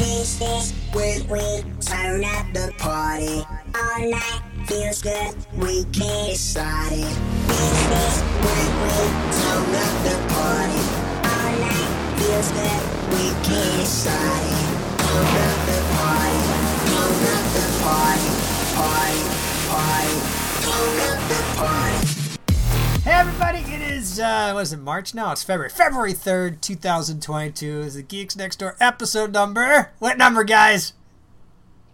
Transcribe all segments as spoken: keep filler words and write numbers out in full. finish this with weed. Turn up the party all night. Feels good. We can't get started. Finish this with weed. Turn up the party all night. Feels good. We can't get started. Turn up the party. Turn up the party. Party. Party. Turn up the party. Hey everybody, it is, uh, what is it, March now? It's February. February third, twenty twenty-two is the Geeks Next Door episode number. What number, guys?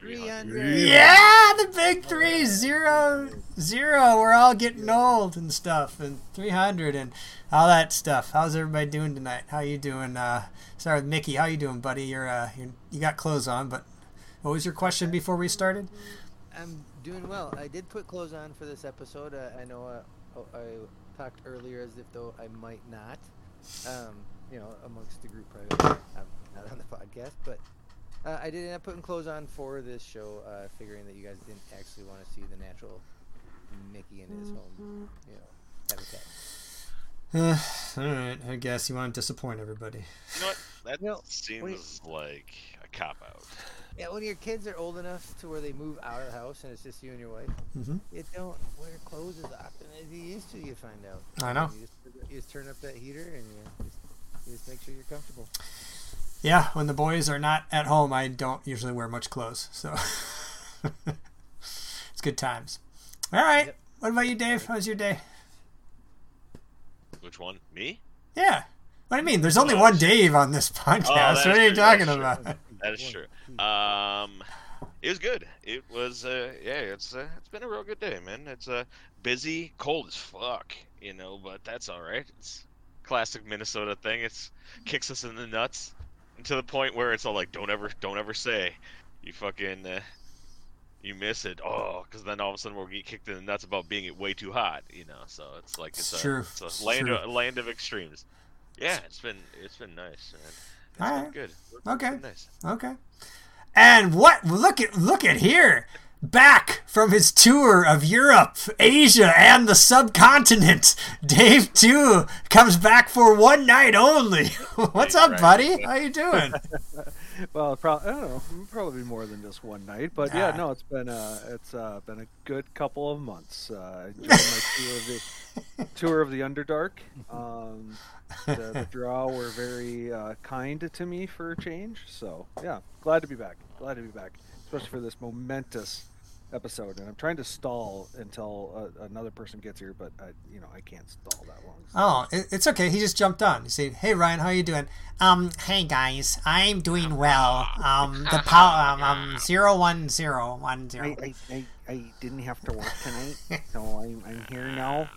three hundred. Yeah, the big three. Zero, zero. We're all getting old and stuff. And three hundred and all that stuff. How's everybody doing tonight? How you doing? Uh, sorry, Mickey, how you doing, buddy? You're, uh, you're, you got clothes on, but what was your question before we started? I'm doing well. I did put clothes on for this episode. Uh, I know, uh, I talked earlier as if though I might not, um, you know, amongst the group, probably I'm not on the podcast, but uh, I did end up putting clothes on for this show, uh, figuring that you guys didn't actually want to see the natural Mickey in his home, you know, habitat. Uh, all right, I guess you want to disappoint everybody. You know what? That you know, seems you, like a cop-out. Yeah, when your kids are old enough to where they move out of the house and it's just you and your wife, mm-hmm. you don't wear clothes as often as you used to, you find out. I know. You just, you just turn up that heater and you just, you just make sure you're comfortable. Yeah, when the boys are not at home, I don't usually wear much clothes, so it's good times. All right. Yep. What about you, Dave? How's your day? Which one? Me? Yeah. What do you mean? There's only oh, one Dave on this podcast. Oh, what are you true. talking that's about? True. That is true. Um, it was good. It was, uh, yeah, it's uh, it's been a real good day, man. It's uh, busy, cold as fuck, you know, but that's all right. It's classic Minnesota thing. It's kicks us in the nuts to the point where it's all like, don't ever, don't ever say you fucking uh, you miss it. Oh, because then all of a sudden we'll get kicked in the nuts about being it way too hot, you know. So it's like it's, it's, a, it's a land of, a land of extremes. Yeah, it's been it's been nice, man. It's All been right. good. It's okay. Been nice. Okay. And what look at look at here. Back from his tour of Europe, Asia, and the subcontinent, Dave two comes back for one night only. What's hey, up, right. buddy? How you doing? Well, pro- I don't know, probably more than just one night, but yeah, no, it's been uh, it's uh, been a good couple of months. Uh, enjoying my tour of the tour of the Underdark. Um, the, the Drow were very uh, kind to me for a change, so yeah, glad to be back. Glad to be back, especially for this momentous episode. And I'm trying to stall until uh, another person gets here, but I, you know, I can't stall that long. So. Oh, it, it's okay. He just jumped on. He said, "Hey Ryan, how you doing?" Um, hey guys, I'm doing well. Um, the power um, um zero one zero one zero. I I I didn't have to work tonight, so I'm I'm here now.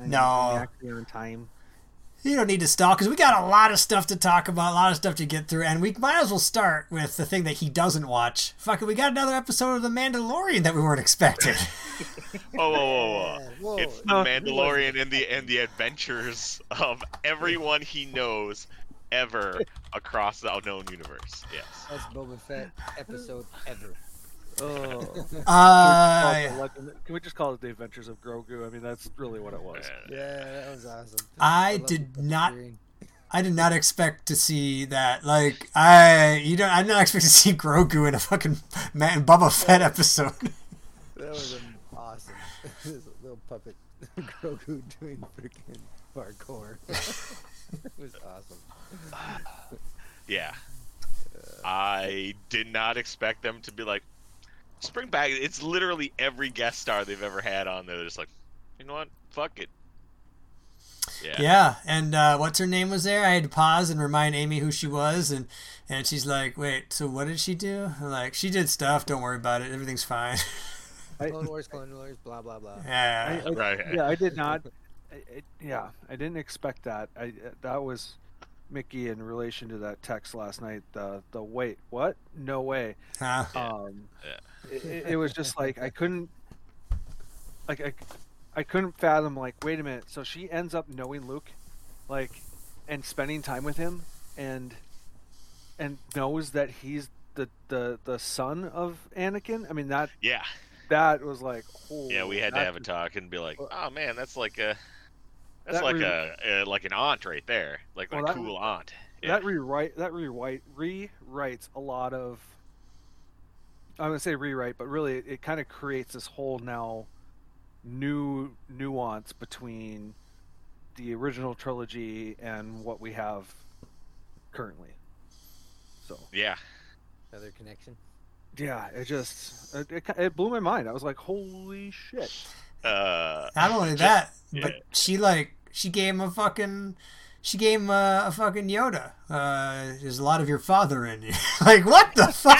I'm, no, I'm actually on time. You don't need to stall because we got a lot of stuff to talk about, a lot of stuff to get through, and we might as well start with the thing that he doesn't watch. Fucking, we got another episode of The Mandalorian that we weren't expecting. Whoa, whoa, whoa, whoa. whoa. It's The Mandalorian and the, and the adventures of everyone he knows ever across the unknown universe. Yes. That's Boba Fett episode ever. Oh. Uh, can, we the, can we just call it The Adventures of Grogu? I mean, that's really what it was. Yeah, that was awesome. I, I did not, screen. I did not expect to see that. Like, I, you know, I did not expect to see Grogu in a fucking Man Boba Fett episode. That was awesome. This little puppet Grogu doing freaking parkour. It was awesome. Yeah, I did not expect them to be like. Bring back, it's literally every guest star they've ever had on there. They're just like, you know what? Fuck it. Yeah. Yeah. And uh, what's her name was there? I had to pause and remind Amy who she was. And, and she's like, wait, so what did she do? I'm like, she did stuff. Don't worry about it. Everything's fine. I, Clone Wars, Clone Wars, blah, blah, blah. Yeah. I, I, right. Yeah, I did not. I, I, yeah, I didn't expect that. I That was Mickey in relation to that text last night. The, the wait, what? No way. Huh. Um, yeah. yeah. It, it was just like I couldn't, like I, I couldn't fathom. Like, wait a minute. So she ends up knowing Luke, like, and spending time with him, and, and knows that he's the the, the son of Anakin. I mean that. Yeah. That was like. Oh, yeah, we had to have a talk and be like, oh man, that's like a, that's that like really, a, a like an aunt right there, like, well, like a cool aunt. yeah. that rewrite that rewrite rewrites a lot of. I'm gonna say rewrite, but really, it, it kind of creates this whole now new nuance between the original trilogy and what we have currently. So yeah, another connection. Yeah, it just it, it, it blew my mind. I was like, holy shit. Uh, Not only just, that, yeah. but she like she gave him a fucking she gave him a, a fucking Yoda. Uh, there's a lot of your father in you. Like what the fuck?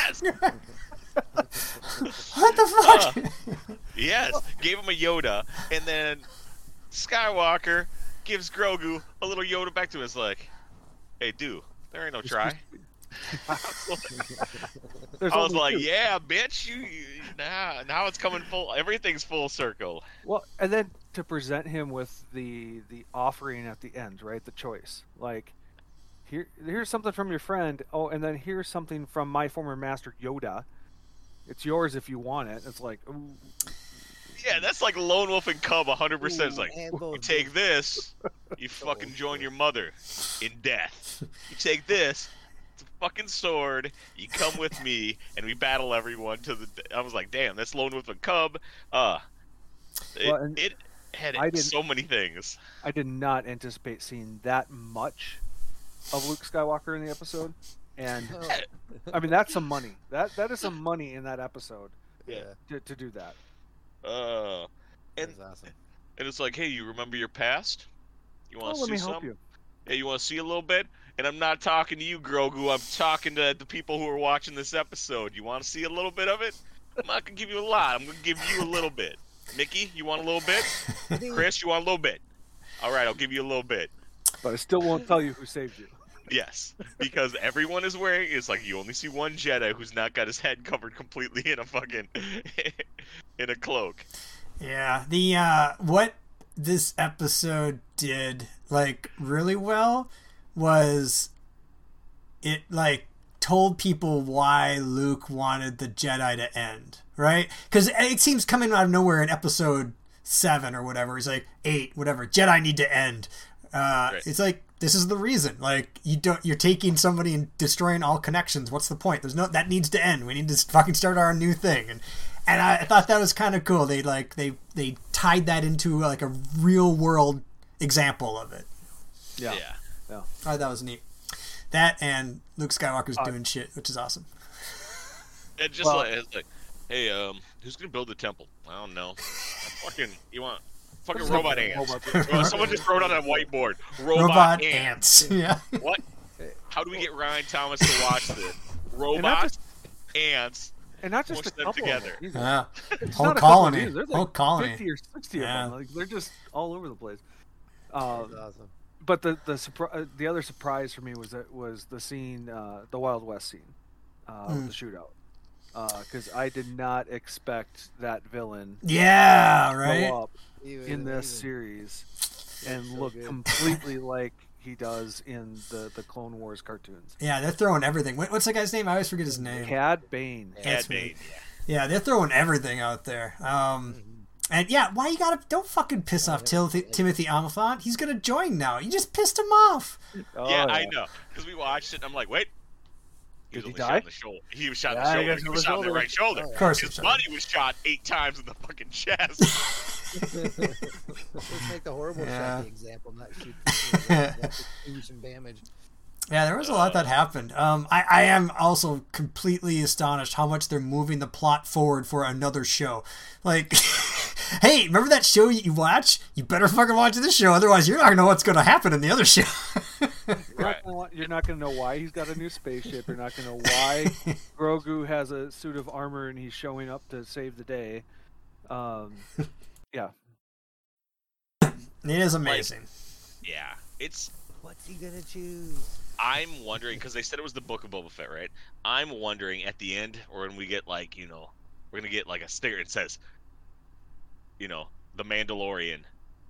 What the fuck? Uh, yes, gave him a Yoda, and then Skywalker gives Grogu a little Yoda back to him. It's like, hey, dude, there ain't no try. I was like, I was like yeah, bitch, you, you nah, now it's coming full, everything's full circle. Well, and then to present him with the the offering at the end, right? The choice. Like, here here's something from your friend, oh, and then here's something from my former master Yoda. It's yours if you want it. It's like, ooh. Yeah, that's like Lone Wolf and Cub one hundred percent. Ooh, it's like, you take this, you fucking join your mother in death. You take this, it's a fucking sword, you come with me, and we battle everyone to the... I was like, damn, that's Lone Wolf and Cub. Uh, it, well, and it had I so many things. I did not anticipate seeing that much of Luke Skywalker in the episode. And I mean, that's some money. That that is some money in that episode. Yeah. To, to do that. Uh, and awesome. And it's like, hey, you remember your past? You want to oh, see something? Hey, you want to see a little bit? And I'm not talking to you, Grogu. I'm talking to the people who are watching this episode. You want to see a little bit of it? I'm not gonna give you a lot. I'm gonna give you a little bit. Mickey, you want a little bit? Chris, you want a little bit? All right, I'll give you a little bit. But I still won't tell you who saved you. Yes, because everyone is wearing, it's like you only see one Jedi who's not got his head covered completely in a fucking, in a cloak. Yeah, the, uh, what this episode did, like, really well was it, like, told people why Luke wanted the Jedi to end, right? Because it seems coming out of nowhere in episode seven or whatever, he's like, eight, whatever, Jedi need to end. Uh, right. It's like, this is the reason. Like, you don't, you're taking somebody and destroying all connections. What's the point? There's no, that needs to end. We need to fucking start our new thing. And and I, I thought that was kind of cool. They like they they tied that into like a real world example of it. Yeah, yeah. yeah. Oh, that was neat. That and Luke Skywalker's uh, doing shit, which is awesome. It just well, like, it's like, hey, um, who's gonna build the temple? I don't know. I fucking you want. Fucking robot ants. Robot. Someone just wrote on a whiteboard. Robot, robot ants. ants. Yeah. What? How do we get Ryan Thomas to watch this? Robot and just, ants. And not just a them couple together. Of them yeah. Whole colony. They're like Whole colony. fifty or sixty yeah. of them. Like, they're just all over the place. Uh, That's awesome. But the the surpri- the other surprise for me was that was the scene, uh, the Wild West scene, uh, mm. the shootout. Because uh, I did not expect that villain. Yeah. To right. Go up. Even, in this even. series and so look good. Completely like he does in the, the Clone Wars cartoons. Yeah, they're throwing everything. What, what's the guy's name? I always forget his name. Cad Bane. Cad Bane. Yeah, they're throwing everything out there. Um, mm-hmm. And yeah, why you gotta... Don't fucking piss off Til- Th- Timothy Olyphant. He's gonna join now. You just pissed him off. Oh, yeah, yeah, I know. Because we watched it and I'm like, wait. He was Did he die? The he was shot in the shoulder. Yeah, he was shot, in the, he was shot in the right shoulder. Oh, yeah. Of course his buddy was shot eight times in the fucking chest. Let's make the horrible yeah. shot the example, not shoot people. Some damage. Yeah, there was a lot uh, that happened. Um, I, I am also completely astonished how much they're moving the plot forward for another show. Like, hey, remember that show you watch? You better fucking watch this show, otherwise you're not going to know what's going to happen in the other show. Right. You're not going to know why he's got a new spaceship. You're not going to know why Grogu has a suit of armor and he's showing up to save the day. Um... Yeah, it is amazing. Like, yeah, it's. What's he gonna choose? I'm wondering because they said it was the book of Boba Fett, right? I'm wondering at the end, or when we get like you know, we're gonna get like a sticker that says, you know, The Mandalorian,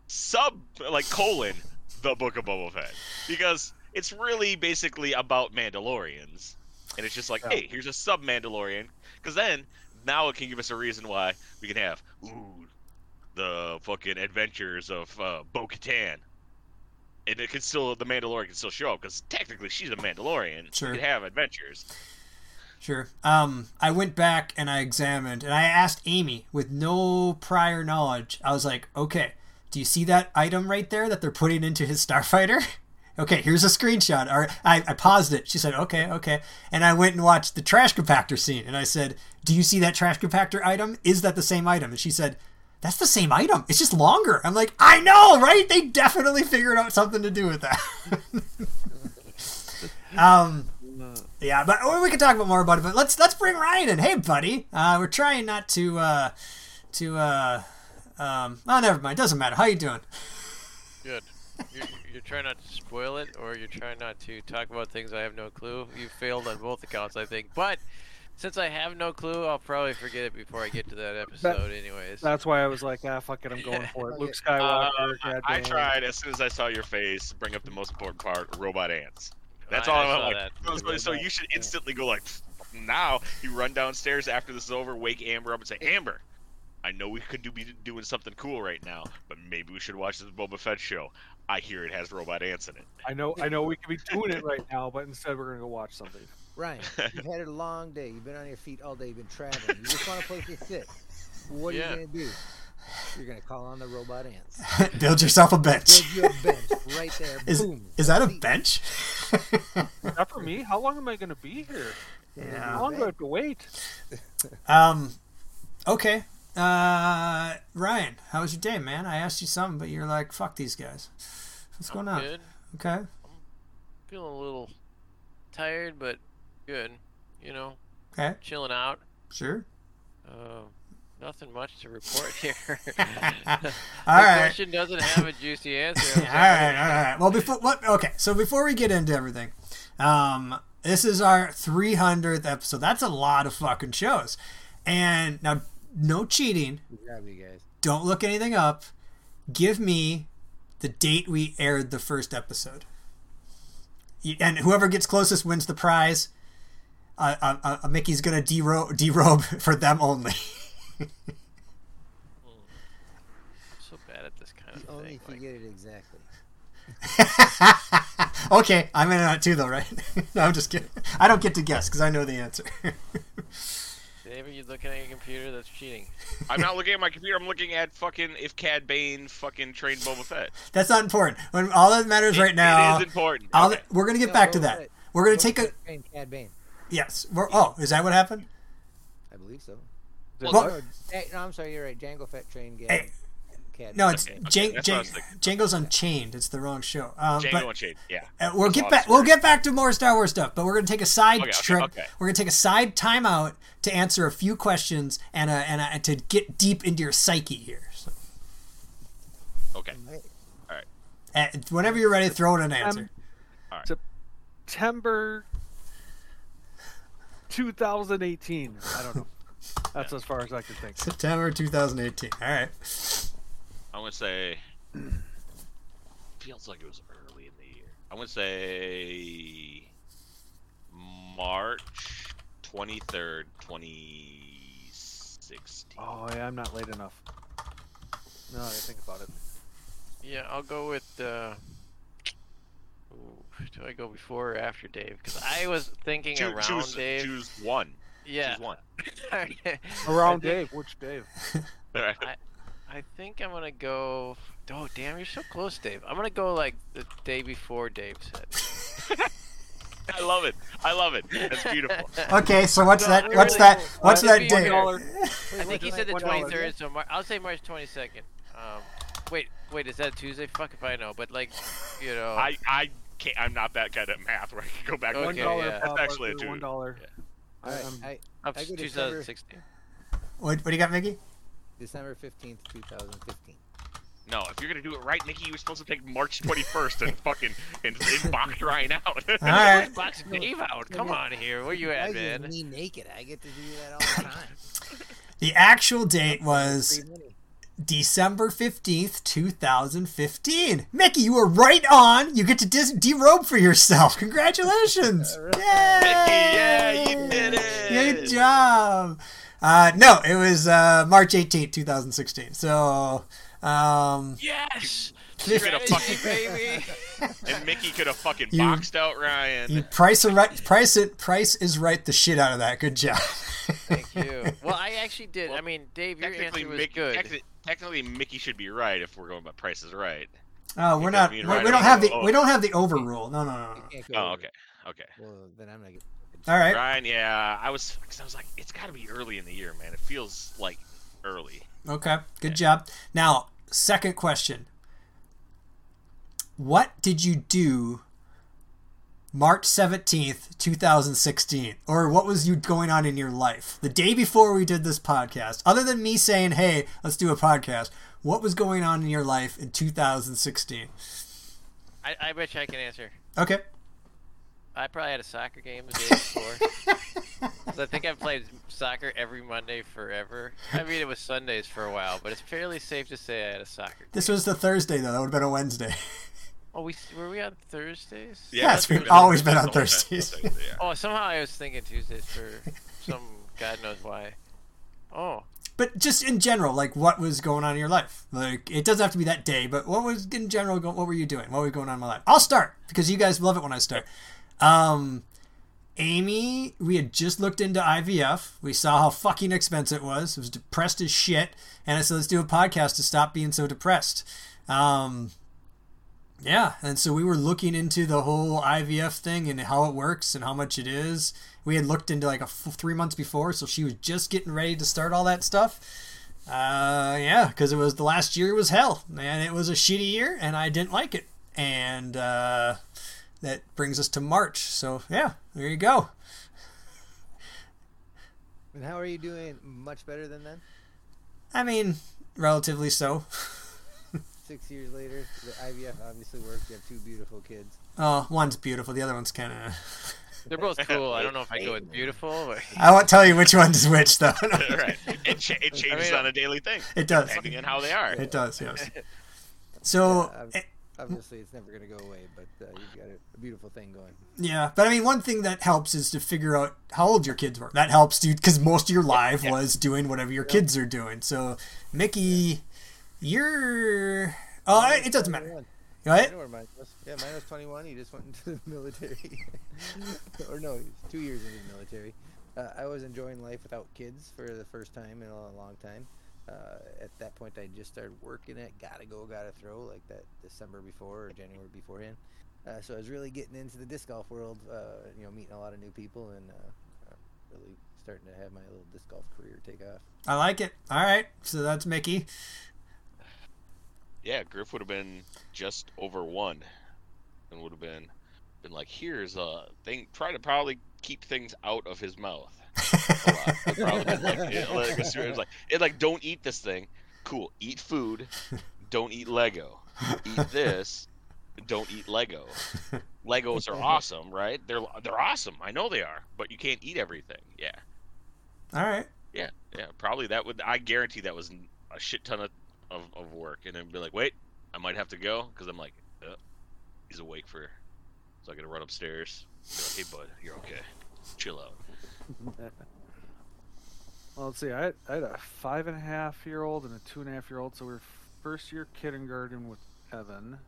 sub like colon the book of Boba Fett, because it's really basically about Mandalorians, and it's just like, oh. hey, here's a sub Mandalorian, because then now it can give us a reason why we can have ooh. The fucking adventures of uh, Bo-Katan. and it could still the Mandalorian could still show up because technically she's a Mandalorian. Sure, she could have adventures. Sure. Um, I went back and I examined, and I asked Amy with no prior knowledge. I was like, okay, do you see that item right there that they're putting into his starfighter? Okay, here's a screenshot. All right, I, I paused it. She said, okay, okay. And I went and watched the trash compactor scene, and I said, do you see that trash compactor item? Is that the same item? And she said, that's the same item. It's just longer. I'm like, I know, right? They definitely figured out something to do with that. um... Yeah, but or we can talk about more about it. But let's let's bring Ryan in. Hey, buddy. Uh, we're trying not to uh, to. Uh, um, oh, never mind. Doesn't matter. How you doing? Good. You're, you're trying not to spoil it, or you're trying not to talk about things I have no clue. You failed on both accounts, I think. But since I have no clue, I'll probably forget it before I get to that episode, that, anyways. That's why I was like, ah, fuck it, I'm going for it. Luke Skywalker. Uh, I tried as soon as I saw your face. Bring up the most important part: robot ants. That's I, all I want. Like, that. So you should instantly go like, now you run downstairs after this is over, wake Amber up and say, Amber, I know we could do, be doing something cool right now, but maybe we should watch this Boba Fett show. I hear it has robot ants in it. I know I know we could be doing it right now, but instead we're going to go watch something. Ryan, you've had a long day. You've been on your feet all day. You've been traveling. You just want a place to sit. What yeah. are you going to do? You're going to call on the robot ants. Build yourself a bench. Build you a bench right there. Is, boom. Is that a bench? Not for me. How long am I going to be here? Yeah. How long do I have to wait? Um, okay. Uh, Ryan, how was your day, man? I asked you something, but you're like, fuck these guys. What's I'm going on? Good. Okay. I'm feeling a little tired, but good. You know? Okay. Chilling out. Sure. Um. Uh, Nothing much to report here. all the right. question doesn't have a juicy answer. all right, all right. Well, before what? Okay, so before we get into everything, um, this is our three hundredth episode. That's a lot of fucking shows. And now, no cheating. Love you guys. Don't look anything up. Give me the date we aired the first episode. And whoever gets closest wins the prize. Uh, uh, uh, Mickey's gonna derobe, derobe for them only. I'm so bad at this kind of only thing. Only if you like... get it exactly. Okay, I'm in on it too, though, right? No, I'm just kidding. I don't get to guess because I know the answer. David, you're looking at your computer. That's cheating. I'm not looking at my computer. I'm looking at fucking if Cad Bane fucking trained Boba Fett. That's not important. When all that matters it, right now. It is important. All okay. the, we're gonna get no, back to that. It. We're gonna Boba take a. Trained Cad Bane. Yes. We're, oh, is that what happened? I believe so. Well, hey, no, I'm sorry, you're right. Django Fett train game. Hey, no, it's okay, Jan- okay, Jan- Django's Unchained. It's the wrong show. Um, Django but, Unchained. Yeah. Uh, we'll that's get back. We'll get back to more Star Wars stuff, but we're gonna take a side okay, trip. Okay, okay. We're gonna take a side timeout to answer a few questions and a, and, a, and to get deep into your psyche here. So. Okay. All right. And whenever you're ready, throw in an answer. Um, All right. September twenty eighteen. I don't know. That's yeah. as far as I can think. September twenty eighteen. All right. I want to say... Feels like it was early in the year. I want to say... March twenty-third, twenty sixteen. Oh, yeah, I'm not late enough. No, I think about it. Yeah, I'll go with... Uh... Ooh, do I go before or after Dave? Because I was thinking choose, around choose, Dave. Choose one. Yeah. One. Around Dave. Which Dave? I, I think I'm going to go... Oh, damn, you're so close, Dave. I'm going to go, like, the day before Dave said. I love it. I love it. That's beautiful. Okay, so what's no, that What's really that? Cool. What's that date? I think he said the twenty-third, so Mar- I'll say March twenty-second. Um, wait, wait, is that Tuesday? Fuck if I know, but, like, you know... I, I can't, I'm not that good at math where I can go back. Okay, one dollar. Yeah. That's actually a Tuesday. one dollar. Yeah. All right, um, I, I twenty sixteen. What, what do you got, Mickey? December fifteenth, twenty fifteen. No, if you're going to do it right, Mickey, you were supposed to take March twenty-first and fucking and, and box Ryan out. All right. Box Dave out. Come on here. Where you at, man? Me naked. I get to do that all the time. The actual date was December fifteenth, twenty fifteen. Mickey, you were right on. You get to dis- derobe for yourself. Congratulations. Right. Yay! Mickey, yeah, you did it. Good job. Uh, no, it was uh, March eighteenth, twenty sixteen. So, um... Yes! You could have fucking baby. And Mickey could have fucking you, boxed out Ryan. You price, right, price it. Price is right. The shit out of that. Good job. Thank you. Well, I actually did. Well, I mean, Dave, your answer was Mickey, good. Technically, technically, Mickey should be right if we're going by Price is Right. Oh, we're not. We don't have the. We don't have the overrule. No, no, no. no. Oh, okay, okay. Well, then I'm like. All right, Ryan. Yeah, I was. Cause I was like, it's got to be early in the year, man. It feels like early. Okay, good yeah. job. Now, second question. What did you do March seventeenth, twenty sixteen? Or what was you going on in your life? The day before we did this podcast, other than me saying, hey, let's do a podcast, what was going on in your life in two thousand sixteen? I, I bet you I can answer. Okay. I probably had a soccer game the day before. So I think I've played soccer every Monday forever. I mean, it was Sundays for a while, but it's fairly safe to say I had a soccer game. This was the Thursday, though. That would have been a Wednesday. Oh, we were we on Thursdays? Yeah, yeah it's been, always been on Thursdays. Thursdays yeah. Oh, somehow I was thinking Tuesdays for some God knows why. Oh. But just in general, like, what was going on in your life? Like, it doesn't have to be that day, but what was, in general, what were you doing? What was going on in my life? I'll start, because you guys love it when I start. Um, Amy, we had just looked into I V F. We saw how fucking expensive it was. It was depressed as shit. And I said, let's do a podcast to stop being so depressed. Um, yeah. And so we were looking into the whole I V F thing and how it works and how much it is. We had looked into like a f- three months before. So she was just getting ready to start all that stuff. Uh, yeah. Cause it was the last year was hell, and it was a shitty year and I didn't like it. And, uh, that brings us to March. So, yeah, there you go. And how are you doing much better than then? I mean, relatively so. Six years later, the I V F obviously worked. You have two beautiful kids. Oh, one's beautiful. The other one's kind of... They're both cool. I don't know if I go with beautiful. But... I won't tell you which one's which, though. Right. It, ch- it changes I mean, on a daily thing. It does. Depending on how they are. It does, yes. So... Yeah, obviously, it's never going to go away, but uh, you've got a beautiful thing going. Yeah, but I mean, one thing that helps is to figure out how old your kids were. That helps, dude, because most of your life yeah. was doing whatever your yeah. kids are doing. So, Mickey, yeah. you're... Oh, it doesn't matter. Right? Yeah, mine was twenty-one. He just went into the military. Or no, he was two years into the military. Uh, I was enjoying life without kids for the first time in a long time. Uh, at that point, I just started working at Gotta Go, Gotta Throw, like that December before or January beforehand. Uh, so I was really getting into the disc golf world, uh, you know, meeting a lot of new people and uh, really starting to have my little disc golf career take off. I like it. All right. So that's Mickey. Yeah, Griff would have been just over one and would have been, been like, here's a thing. Try to probably keep things out of his mouth. A lot. It probably been like, it, like, it was like, it like, don't eat this thing. Cool. Eat food. Don't eat Lego. Eat this. Don't eat Lego. Legos are awesome, right? They're they're awesome. I know they are, but you can't eat everything. Yeah. All right. Yeah, yeah. Probably that would. I guarantee that was a shit ton of of, of work, and then be like, wait, I might have to go because I'm like, oh, he's awake for, so I gotta run upstairs. Like, hey bud, you're okay. Chill out. Well, let's see. I had, I had a five and a half year old and a two and a half year old, so we were first year kindergarten with Evan.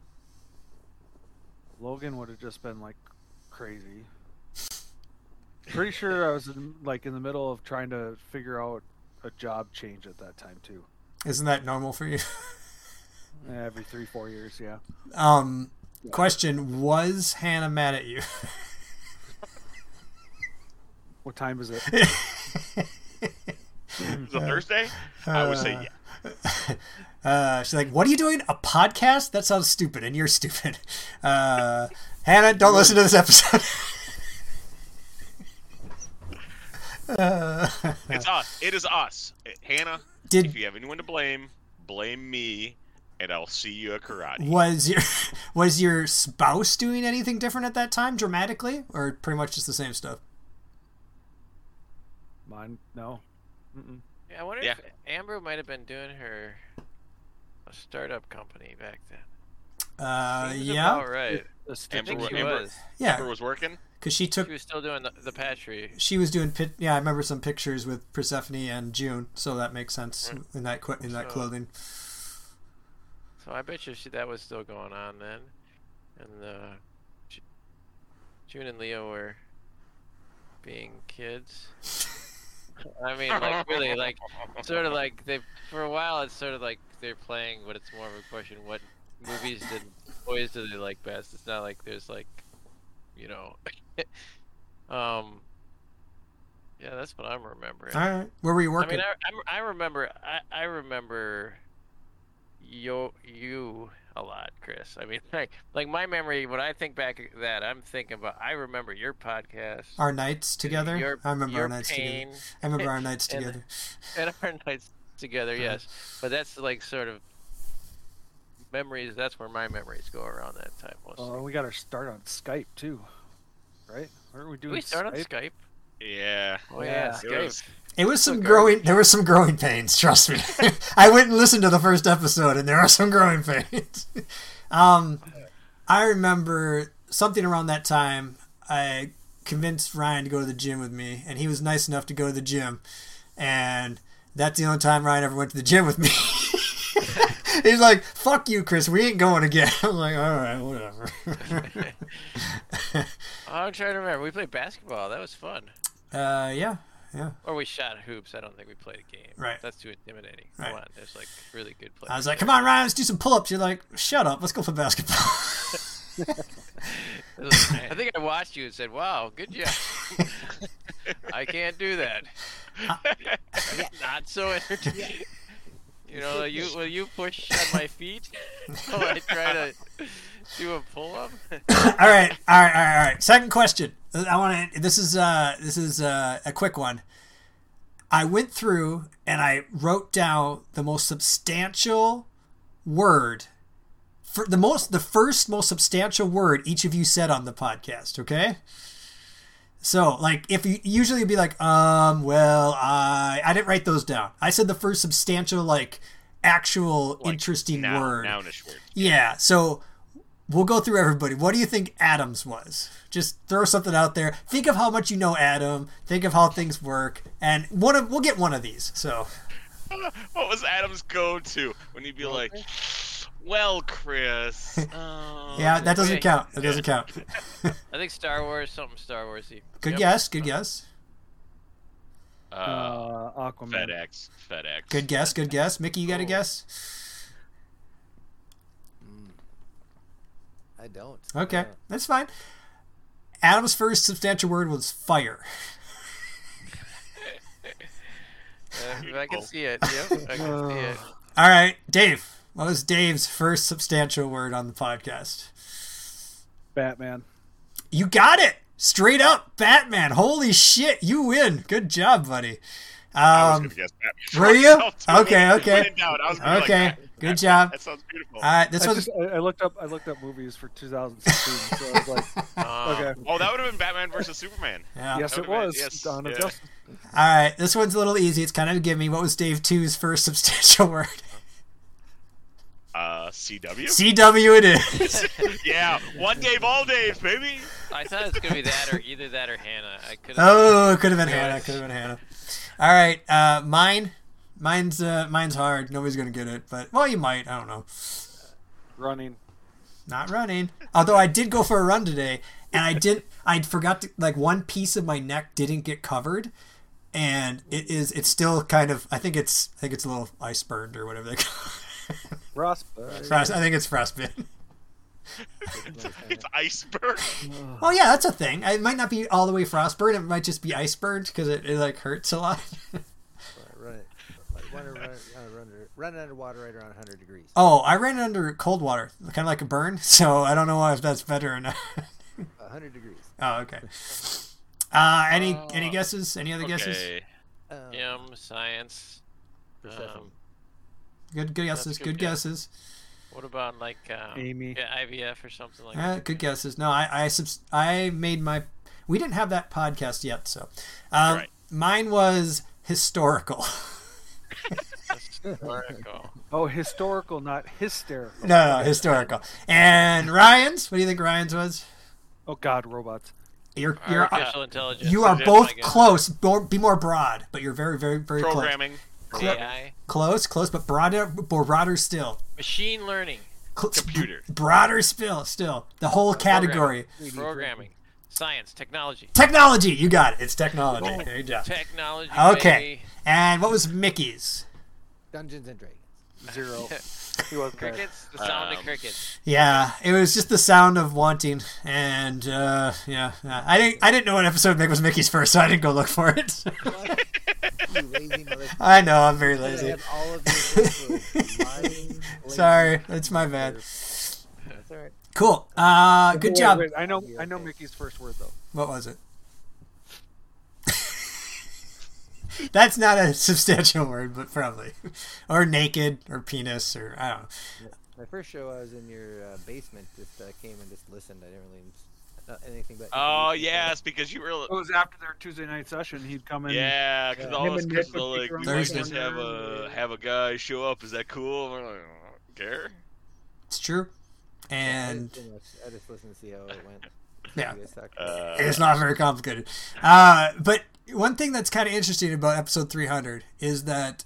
Logan would have just been like crazy. Pretty sure I was in, like in the middle of trying to figure out a job change at that time too. Isn't that normal for you? Yeah, every three, four years, yeah. Um, yeah. Question: was Hannah mad at you? What time is it? It's a Thursday? Uh, I would say yeah. Uh, she's like, what are you doing? A podcast? That sounds stupid, and you're stupid. Uh, Hannah, don't listen to this episode. uh, it's us. It is us. Hannah, did, if you have anyone to blame, blame me, and I'll see you at karate. Was your, was your spouse doing anything different at that time, dramatically, or pretty much just the same stuff? Mine, no. Mm-mm. Yeah, I wonder yeah. if Amber might have been doing her a startup company back then. Uh, yeah. All right. Amber, Amber was. Yeah. Amber was working because she took. She was still doing the, the pastry. She was doing pit. Yeah, I remember some pictures with Persephone and June, so that makes sense right. in that in that so, clothing. So I bet you she, that was still going on then. And uh, June and Leo were being kids. I mean, like, really, like, sort of like, they for a while it's sort of like they're playing, but it's more of a question, what movies did boys do they like best? It's not like there's like, you know. um. Yeah, that's what I'm remembering. All right, where were you working? I mean, I, I, I remember, I, I remember you, you a lot, Chris. I mean, like, like my memory. When I think back at that, I'm thinking about. I remember your podcast, our nights together. Your, I remember your our nights pain. together. I remember our nights together. And, and our nights together, uh-huh. Yes. But that's like sort of memories. That's where my memories go around that time. Mostly. Oh, we got our start on Skype too, right? What are we doing? Did we start Skype? on Skype. Yeah. Oh yeah. yeah. It was, it was some growing. There were some growing pains. Trust me. I went and listened to the first episode, and there are some growing pains. um, I remember something around that time. I convinced Ryan to go to the gym with me, and he was nice enough to go to the gym. And that's the only time Ryan ever went to the gym with me. He's like, "Fuck you, Chris. We ain't going again." I'm like, "All right, whatever." I'm trying to remember. We played basketball. That was fun. Uh, yeah, yeah. Or we shot hoops. I don't think we played a game. Right. That's too intimidating. Right. Come on. There's like really good players. I was like, come on, Ryan, let's do some pull-ups. You're like, shut up. Let's go for basketball. I think I watched you and said, wow, good job. I can't do that. Not so entertaining. You know, you, will you push on my feet while I try to do a pull-up? all right, all right, all right, all right. Second question. I want to. This is uh, this is uh, a quick one. I went through and I wrote down the most substantial word for the most, the first most substantial word each of you said on the podcast. Okay. So, like, if you usually you'd be like, um, well, I I didn't write those down. I said the first substantial, like, actual like interesting noun, word. Nounish word. Yeah. So we'll go through everybody. What do you think Adam's was? Just throw something out there. Think of how much you know Adam. Think of how things work, and one of we'll get one of these. So, what was Adam's go-to when he'd be like, well, Chris. Um, yeah, that doesn't okay. count. That doesn't count. I think Star Wars, something Star Wars-y. Good yep. guess. Good guess. Uh, uh, Aquaman. FedEx. FedEx. Good guess. Good guess. Mickey, you got a guess? I don't. Okay, yeah. That's fine. Adam's first substantial word was fire. uh, I can see it. Yep, I can uh, see it. All right, Dave. What was Dave's first substantial word on the podcast? Batman. You got it! Straight up, Batman. Holy shit, you win. Good job, buddy. Um, I was going to guess Batman. Were you? Okay, okay. Okay, good job. That sounds beautiful. All right, this I, was... just, I, I looked up I looked up movies for two thousand sixteen, so I was like, um, okay. Oh, that would have been Batman versus Superman. Yeah. Yes, it was. Been, yes. Dawn yeah. of Justice. All right, this one's a little easy. It's kind of a gimme. What was Dave two's first substantial word? Uh, C W? C W it is. Yeah, one Dave, all Dave, baby. I thought it was going to be that or either that or Hannah. I could have Oh, it could have been yes. Hannah. Could have been Hannah. All right, uh, mine. Mine's uh, mine's hard. Nobody's going to get it, but, well, you might. I don't know. Running. Not running. Although I did go for a run today, and I did, I forgot to, like, one piece of my neck didn't get covered. And it is, it's still kind of, I think it's, I think it's a little ice burned or whatever they call it. Frostbite. Frost, I think it's frostbite. it's, it's iceberg. Oh yeah, that's a thing. It might not be all the way frostbite. It might just be iceberg because it, it like hurts a lot. right, right. Like, run, run, run, run under water right around one hundred degrees. Oh, I ran under cold water, kind of like a burn. So I don't know if that's better or not. one hundred degrees. Oh okay. Uh, any uh, any guesses? Any other okay. guesses? Um, M science. Perception. Um, Good, good guesses. Good, good guesses. Guess. What about like um, Amy? Yeah, I V F or something like uh, that. Good guesses. No, I I, subs- I made my. We didn't have that podcast yet, so um, right. Mine was historical. historical. Oh, historical, not hysterical. No, no, historical. And Ryan's. What do you think Ryan's was? Oh God, robots. You're, you're artificial uh, intelligence. You are both like close. It. Be more broad, but you're very, very, very. Programming. Close. Close, close, but broader, broader still. Machine learning. Computer. Broader still, still. The whole category. Programming. Programming. Science. Technology. Technology. You got it. It's technology. Oh. There you go. Technology. Okay. Baby. And what was Mickey's? Dungeons and Dragons. Zero. He was crickets. The sound um, of crickets. Yeah, it was just the sound of wanting, and uh, yeah, I didn't. I didn't know what episode Mick was Mickey's first, so I didn't go look for it. You lazy I know I'm very lazy. All of lying, Sorry, it's my bad. That's all right. Cool. Uh, good job. Wait, wait, I know. I know Mickey's first word though. What was it? That's not a substantial word, but probably. Or naked, or penis, or I don't know. My first show, I was in your uh, basement. Just uh, came and just listened. I didn't really not anything but. Oh yes, because you were. It was after their Tuesday night session. He'd come in. Yeah, because uh, all us kids are like, we might just have a have a guy show up. Is that cool? I don't care. It's true. And yeah, I, just, I just listened to see how it went. Yeah, uh, it's not very complicated. Uh, but. One thing that's kind of interesting about episode three hundred is that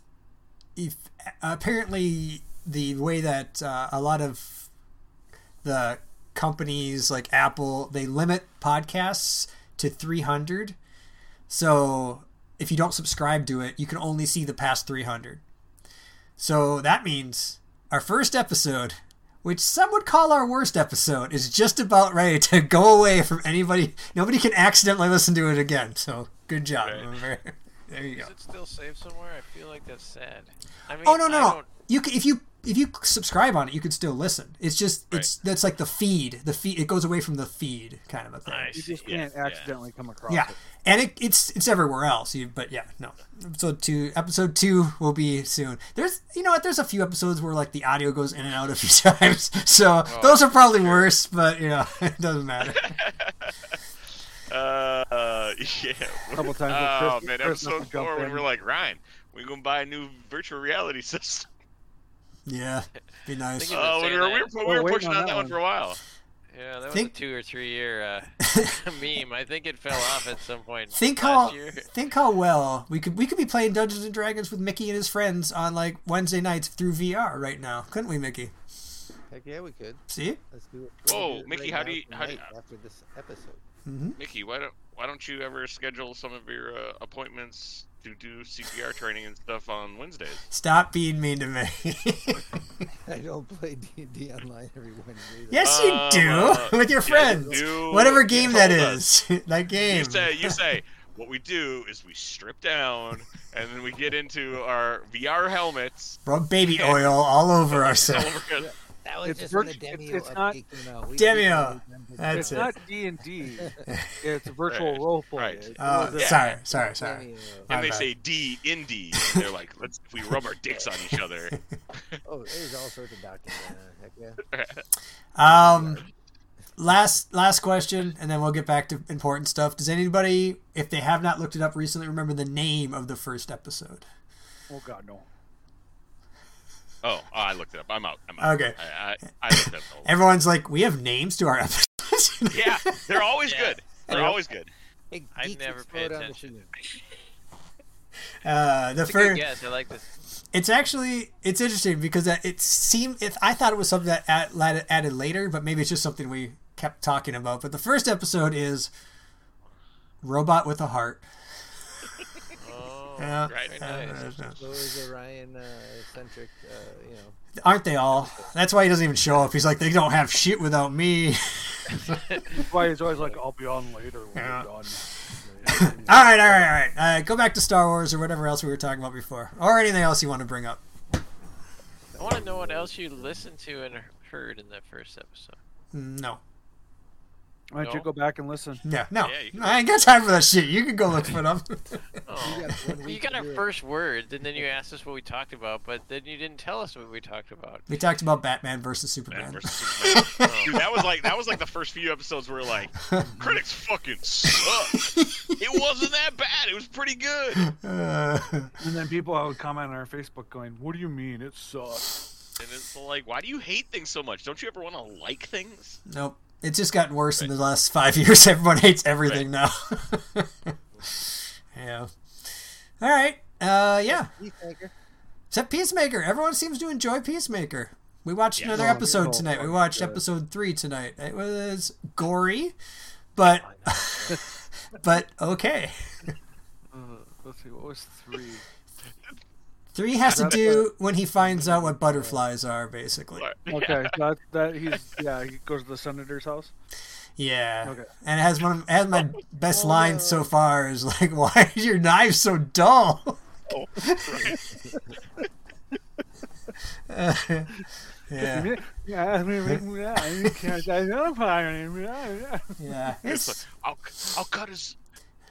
if apparently the way that uh, a lot of the companies like Apple, they limit podcasts to three hundred. So if you don't subscribe to it, you can only see the past three hundred. So that means our first episode, which some would call our worst episode, is just about ready to go away from anybody. Nobody can accidentally listen to it again. So... Good job. Right. There you go. Is it still saved somewhere? I feel like that's sad. I mean, oh no, no, I no! You can, if you if you subscribe on it, you can still listen. It's just right. it's that's like the feed. The feed it goes away from the feed, kind of a thing. Nice. You just can't yeah. accidentally yeah. come across. Yeah, it. and it, it's it's everywhere else. You, but yeah, no. Episode two, episode two will be soon. There's you know what? There's a few episodes where like the audio goes in and out a few times, so oh, those are probably sure. worse. But you know, it doesn't matter. Uh, uh, yeah. A couple times. Oh Chris, man, Chris episode four when we're like, Ryan, we're gonna buy a new virtual reality system. Yeah, be nice. Oh, uh, we were, we were, we were, were pushing on that, that one for a while. Yeah, that think... was a two or three year uh, meme. I think it fell off at some point. Think how year. think how well we could we could be playing Dungeons and Dragons with Mickey and his friends on like Wednesday nights through V R right now, couldn't we, Mickey? Heck yeah, we could. See? Let's do it. Let's Whoa, do it Mickey, right how do you how do you... after this episode? Mm-hmm. Mickey, why don't why don't you ever schedule some of your uh, appointments to do C P R training and stuff on Wednesdays? Stop being mean to me. I don't play D and D online every Wednesday. Yes, you um, do uh, with your friends. Yes, you Whatever game that is, that game. You say you say what we do is we strip down and then we get into our V R helmets. Rub baby oil all over ourselves. All over That was it's just virt- when the Demio it's not, no, Demio. That's it's it. not D and D. It's virtual right. role play. Right. Oh, yeah. Sorry, sorry, sorry. Demio. And My they bad. say D in D. They're like, let's if we rub our dicks on each other. Oh, there's all sorts of documents. Heck yeah. Um, last last question, and then we'll get back to important stuff. Does anybody, if they have not looked it up recently, remember the name of the first episode? Oh God, no. Oh, oh, I looked it up. I'm out. I'm out. Okay. I, I, I looked it up. Everyone's like, we have names to our episodes. Yeah, they're always yeah. good. They're always good. Hey, I never pay attention. Uh, the first. Yes, I like this. It's actually it's interesting because it seemed if I thought it was something that add, added later, but maybe it's just something we kept talking about. But the first episode is Robot with a Heart. Yeah, right, nice. Those Orion uh, centric, uh, you know. Aren't they all? That's why he doesn't even show up. He's like, they don't have shit without me. That's why he's always like, I'll be on later. When yeah. we're done. all right, all right, all right. Uh, go back to Star Wars or whatever else we were talking about before, or anything else you want to bring up. I want to know what else you listened to and heard in that first episode. No. Why don't no. you go back and listen? Yeah, no. Yeah, no I ain't got time for that shit. You can go look for them. Oh. You got our first words, and then you asked us what we talked about, but then you didn't tell us what we talked about. We talked about Batman versus Superman. Batman versus Superman. Oh. Dude, that was like that was like the first few episodes where like critics fucking suck. It wasn't that bad. It was pretty good. Uh... And then people I would comment on our Facebook going, "What do you mean it sucks?" And it's like, "Why do you hate things so much? Don't you ever want to like things?" Nope. It's just gotten worse right. in the last five years. Everyone hates everything right. now. Yeah. All right. Uh, yeah. Peacemaker. Except Peacemaker. Everyone seems to enjoy Peacemaker. We watched yeah. another oh, episode tonight. We watched good. episode three tonight. It was gory, but but okay. Uh, let's see, what was three? Three has to do when he finds out what butterflies are, basically. Okay, that that he's yeah he goes to the senator's house. Yeah, okay. And it has one of, it has my best oh, line so far is like, "Why is your knife so dull?" Oh, uh, yeah. Yeah, I mean, yeah, I can't identify him. Yeah, yeah. It's like, I'll, I'll cut his.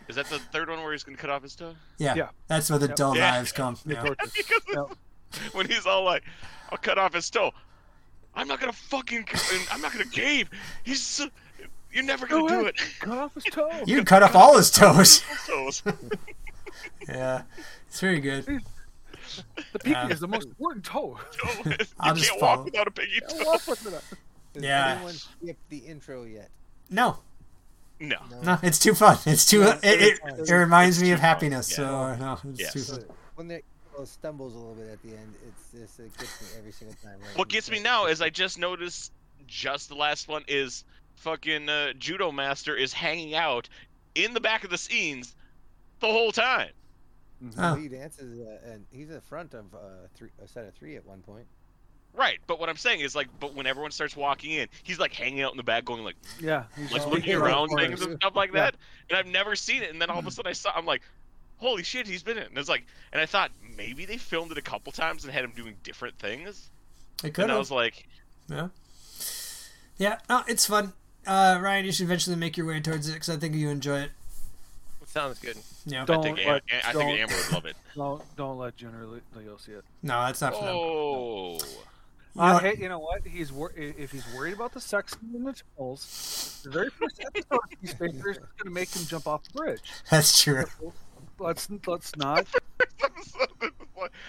Is that the third one where he's gonna cut off his tongue? Yeah, yeah. That's where the yep. dull yeah. knives come. Yeah. Because yep. when he's all like, "I'll cut off his toe," I'm not gonna fucking. I'm not gonna cave. He's. So, you're never gonna Go do it. Cut off his toe. You can cut off all his toes. Yeah, it's very good. The pinky um, is the most important toe. I'll you just can't walk without a pinky toe. Walk without... Yeah. Has anyone skipped the intro yet? No. No. No, it's too fun. It's too. Yeah, it, it, it, it reminds me of happiness. Fun. Yeah. So no, it's yes. too fun. When they stumbles a little bit at the end, it's just it gets me every single time. Right? What gets me now is I just noticed just the last one is fucking uh, Judo Master is hanging out in the back of the scenes the whole time. Mm-hmm. Oh. He dances, uh, and he's in front of uh, three, a set of three at one point. Right, but what I'm saying is, like, but when everyone starts walking in, he's like hanging out in the back, going like, yeah, like looking around things and stuff like yeah. that. And I've never seen it. And then all of a sudden, I saw, I'm like, holy shit, he's been in. And it's like, and I thought maybe they filmed it a couple times and had him doing different things. It could. And I was like, yeah, yeah, no, it's fun. Uh, Ryan, you should eventually make your way towards it because I think you enjoy it. Sounds good. Yeah, don't I think, let, Am- I think Amber would love it. Don't don't let Junior Leo see it. No, that's not for them. Oh, no. uh, hey, you know what? He's wor- if he's worried about the sex in the trolls, the very first episode of these papers is going to make him jump off the bridge. That's true. So, let's let's not.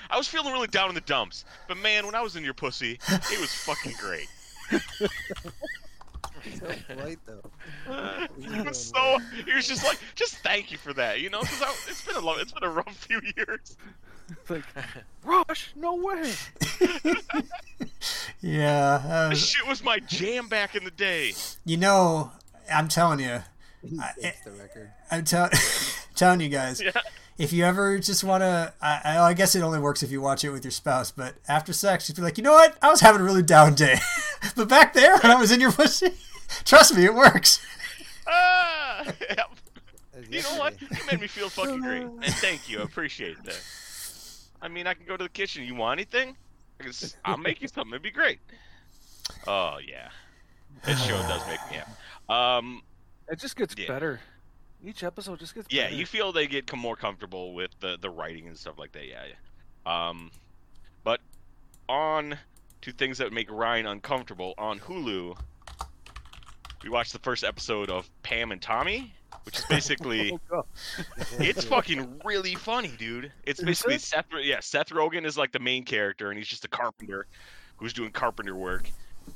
I was feeling really down in the dumps, but man, when I was in your pussy, it was fucking great. So polite, though. Uh, he was so he was just like, just thank you for that, you know, because it's been a long, it's been a rough few years. It's like, Rush, no way. Yeah, uh, this shit was my jam back in the day. You know, I'm telling you, I, it, the record. I'm telling, telling you guys. Yeah. If you ever just want to, I, I guess it only works if you watch it with your spouse, but after sex, you'd be like, you know what? I was having a really down day. But back there, when I was in your pussy, trust me, it works. Ah, uh, yeah. You know what? You made me feel fucking great. And thank you. I appreciate that. I mean, I can go to the kitchen. You want anything? I can, I'll make you something. It'd be great. Oh, yeah. That show does make me happy. Um, it just gets yeah. better. Each episode just gets better. Yeah, you feel they get more comfortable with the, the writing and stuff like that. Yeah, yeah. Um, but on to things that make Ryan uncomfortable. On Hulu, we watched the first episode of Pam and Tommy, which is basically... oh, it's fucking really funny, dude. It's basically it? Seth... Yeah, Seth Rogen is like the main character, and he's just a carpenter who's doing carpenter work.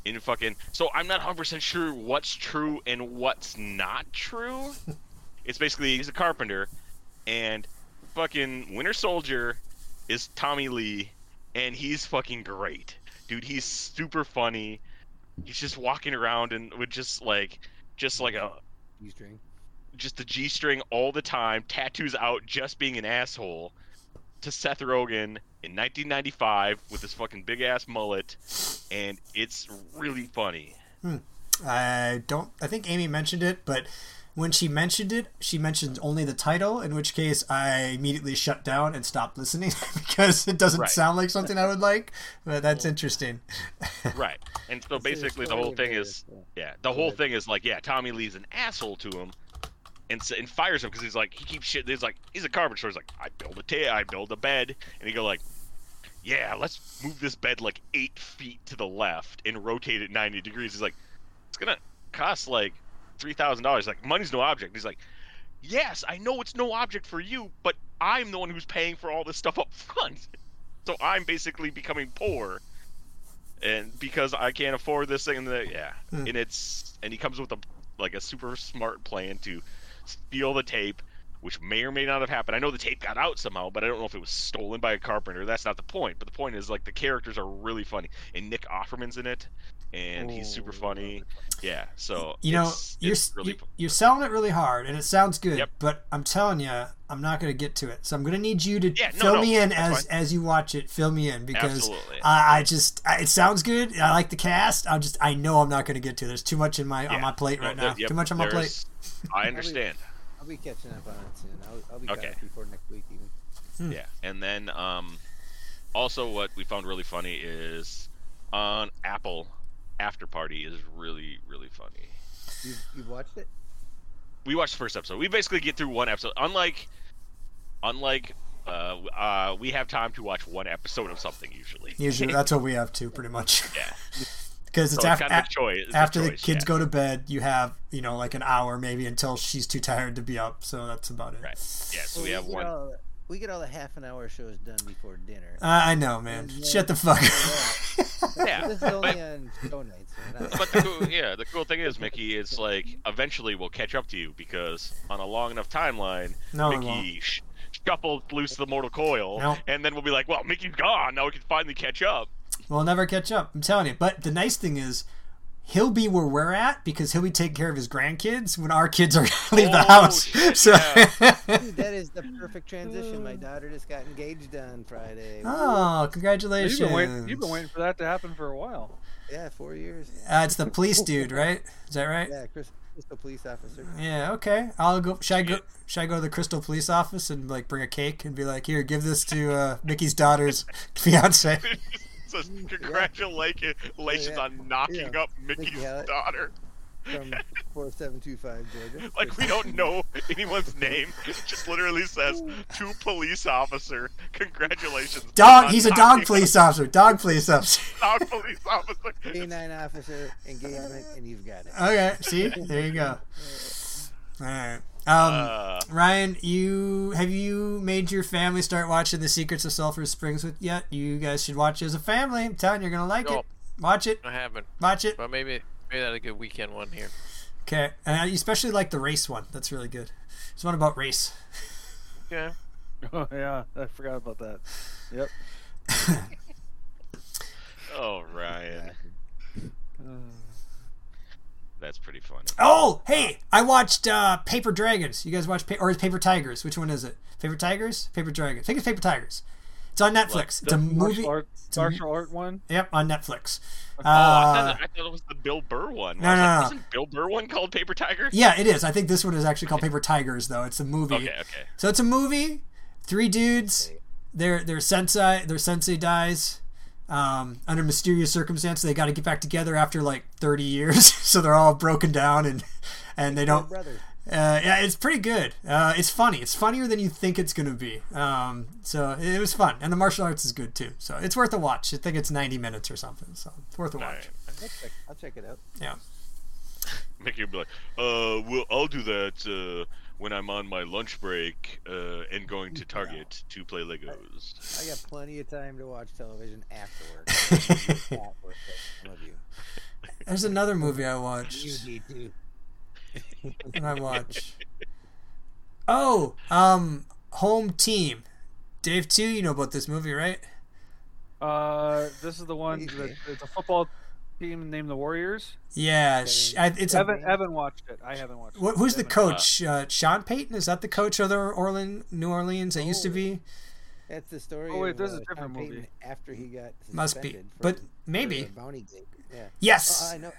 In fucking... So I'm not one hundred percent sure what's true and what's not true. It's basically he's a carpenter, and fucking Winter Soldier is Tommy Lee, and he's fucking great, dude. He's super funny. He's just walking around and with just like, just like a G-string, just the G-string all the time, tattoos out, just being an asshole to Seth Rogen in nineteen ninety-five with his fucking big ass mullet, and it's really funny. Hmm. I don't. I think Amy mentioned it, but. When she mentioned it, she mentioned only the title, in which case I immediately shut down and stopped listening because it doesn't right. sound like something I would like, but that's interesting. Right. And so basically the whole thing is, yeah, the whole thing is like, yeah, Tommy Lee's an asshole to him and and fires him because he's like, he keeps shit. He's like, he's a carpenter. So he's like, I build a ta- I build a bed. And he go like, yeah, let's move this bed like eight feet to the left and rotate it ninety degrees. He's like, it's going to cost like, three thousand dollars. Like, money's no object. He's like, yes, I know it's no object for you, but I'm the one who's paying for all this stuff up front. So I'm basically becoming poor, and because I can't afford this thing. And the, yeah, mm. and it's and he comes with a like a super smart plan to steal the tape, which may or may not have happened. I know the tape got out somehow, but I don't know if it was stolen by a carpenter. That's not the point. But the point is, like, the characters are really funny, and Nick Offerman's in it, and Ooh. he's super funny. Yeah, so you know, it's, you're it's really you're selling it really hard, and it sounds good. Yep. But I'm telling you, I'm not going to get to it. So I'm going to need you to yeah, fill no, no, me in as fine. as you watch it. Fill me in because I, I just I, it sounds good. I like the cast. I just I know I'm not going to get to it. There's too much in my yeah. on my plate right no, there, now. Yep, too much on my plate. I understand. I'll be catching up on it soon. I'll, I'll be okay. caught up before next week even. Hmm. Yeah, and then um, also what we found really funny is on Apple, After Party is really, really funny. You've, you've watched it? We watched the first episode. We basically get through one episode. Unlike, unlike uh, uh, we have time to watch one episode of something usually. Usually, that's what we have too, pretty much. Yeah. Because it's, so it's after, kind of a choice. It's after a choice, the kids yeah. go to bed, you have, you know, like an hour maybe until she's too tired to be up. So that's about it. Right. Yeah, so well, we, we have one. All, we get all the half an hour shows done before dinner. Uh, I know, man. Then, Shut the fuck up. Yeah. yeah. This is only but, on show nights. Not... But the cool, yeah, the cool thing is, Mickey, it's like eventually we'll catch up to you because on a long enough timeline, no, Mickey sh- shuffled loose the mortal coil. Nope. And then we'll be like, well, Mickey's gone. Now we can finally catch up. We'll never catch up, I'm telling you. But the nice thing is, he'll be where we're at because he'll be taking care of his grandkids when our kids are leave oh, the house. Shit, so yeah. Dude, that is the perfect transition. My daughter just got engaged on Friday. Oh, congratulations! You've been waiting, you've been waiting for that to happen for a while. Yeah, four years. Uh, it's the police dude, right? Is that right? Yeah, Chris, Crystal Police Officer. Yeah. Okay. I'll go. Should I go? Should I go to the Crystal Police Office and like bring a cake and be like, "Here, give this to uh, Mickey's daughter's fiance." Congratulations yeah. Yeah. on knocking yeah. up Mickey's Mickey daughter from four seven two five Georgia. Like, we don't know anyone's name. It just literally says to police officer. Congratulations. Dog. He's a dog police up. officer. Dog police officer. Dog police officer. K nine officer engagement, and you've got it. Okay. See, there you go. All right. Um, uh, Ryan, you have you made your family start watching The Secrets of Sulphur Springs with yet? You guys should watch it as a family. I'm telling you, you're gonna like no, it. Watch it. I haven't. Watch it. But maybe maybe that's a good weekend one here. Okay, and I especially like the race one. That's really good. It's one about race. Yeah. Oh yeah, I forgot about that. Yep. Oh Ryan. Uh. That's pretty funny. Oh, hey, I watched uh, Paper Dragons. You guys watch pa- or is Paper Tigers? Which one is it? Paper Tigers? Paper Dragons. I think it's Paper Tigers. It's on Netflix. Like, it's a movie. Art, it's a martial art one? Yep, on Netflix. Okay. Uh, oh, I thought, it, I thought it was the Bill Burr one. No, no, no. Like, isn't Bill Burr one called Paper Tigers? Yeah, it is. I think this one is actually called Paper Tigers, though. It's a movie. Okay, okay. So it's a movie. Three dudes. Their their sensei their sensei dies. Um, under mysterious circumstances, they got to get back together after like thirty years, so they're all broken down and and they don't. Uh, yeah, it's pretty good. Uh, it's funny. It's funnier than you think it's gonna be. Um, so it was fun, and the martial arts is good too. So it's worth a watch. I think it's ninety minutes or something. So it's worth a watch. All right. I'll check, I'll check it out. Yeah. Mickey would be like, uh, well, I'll do that. Uh... When I'm on my lunch break uh, and going to Target no. to play Legos. I, I got plenty of time to watch television after work. Love you. There's another movie I watched. You need to. And I watch. Oh, um, Home Team. Dave, too, you know about this movie, right? Uh, this is the one that it's a football team named the Warriors. Yeah, okay. I, it's haven't haven't watched it. I haven't watched. What, it. Who's Devin. the coach? Uh, Sean Payton, is that the coach of the Orleans, New Orleans? That oh, used to be. That's the story. Oh wait, of, there's a different Sean movie Payton after he got suspended. Must be, but from, maybe. Bounty gate. Yeah. Yes. Oh, I know.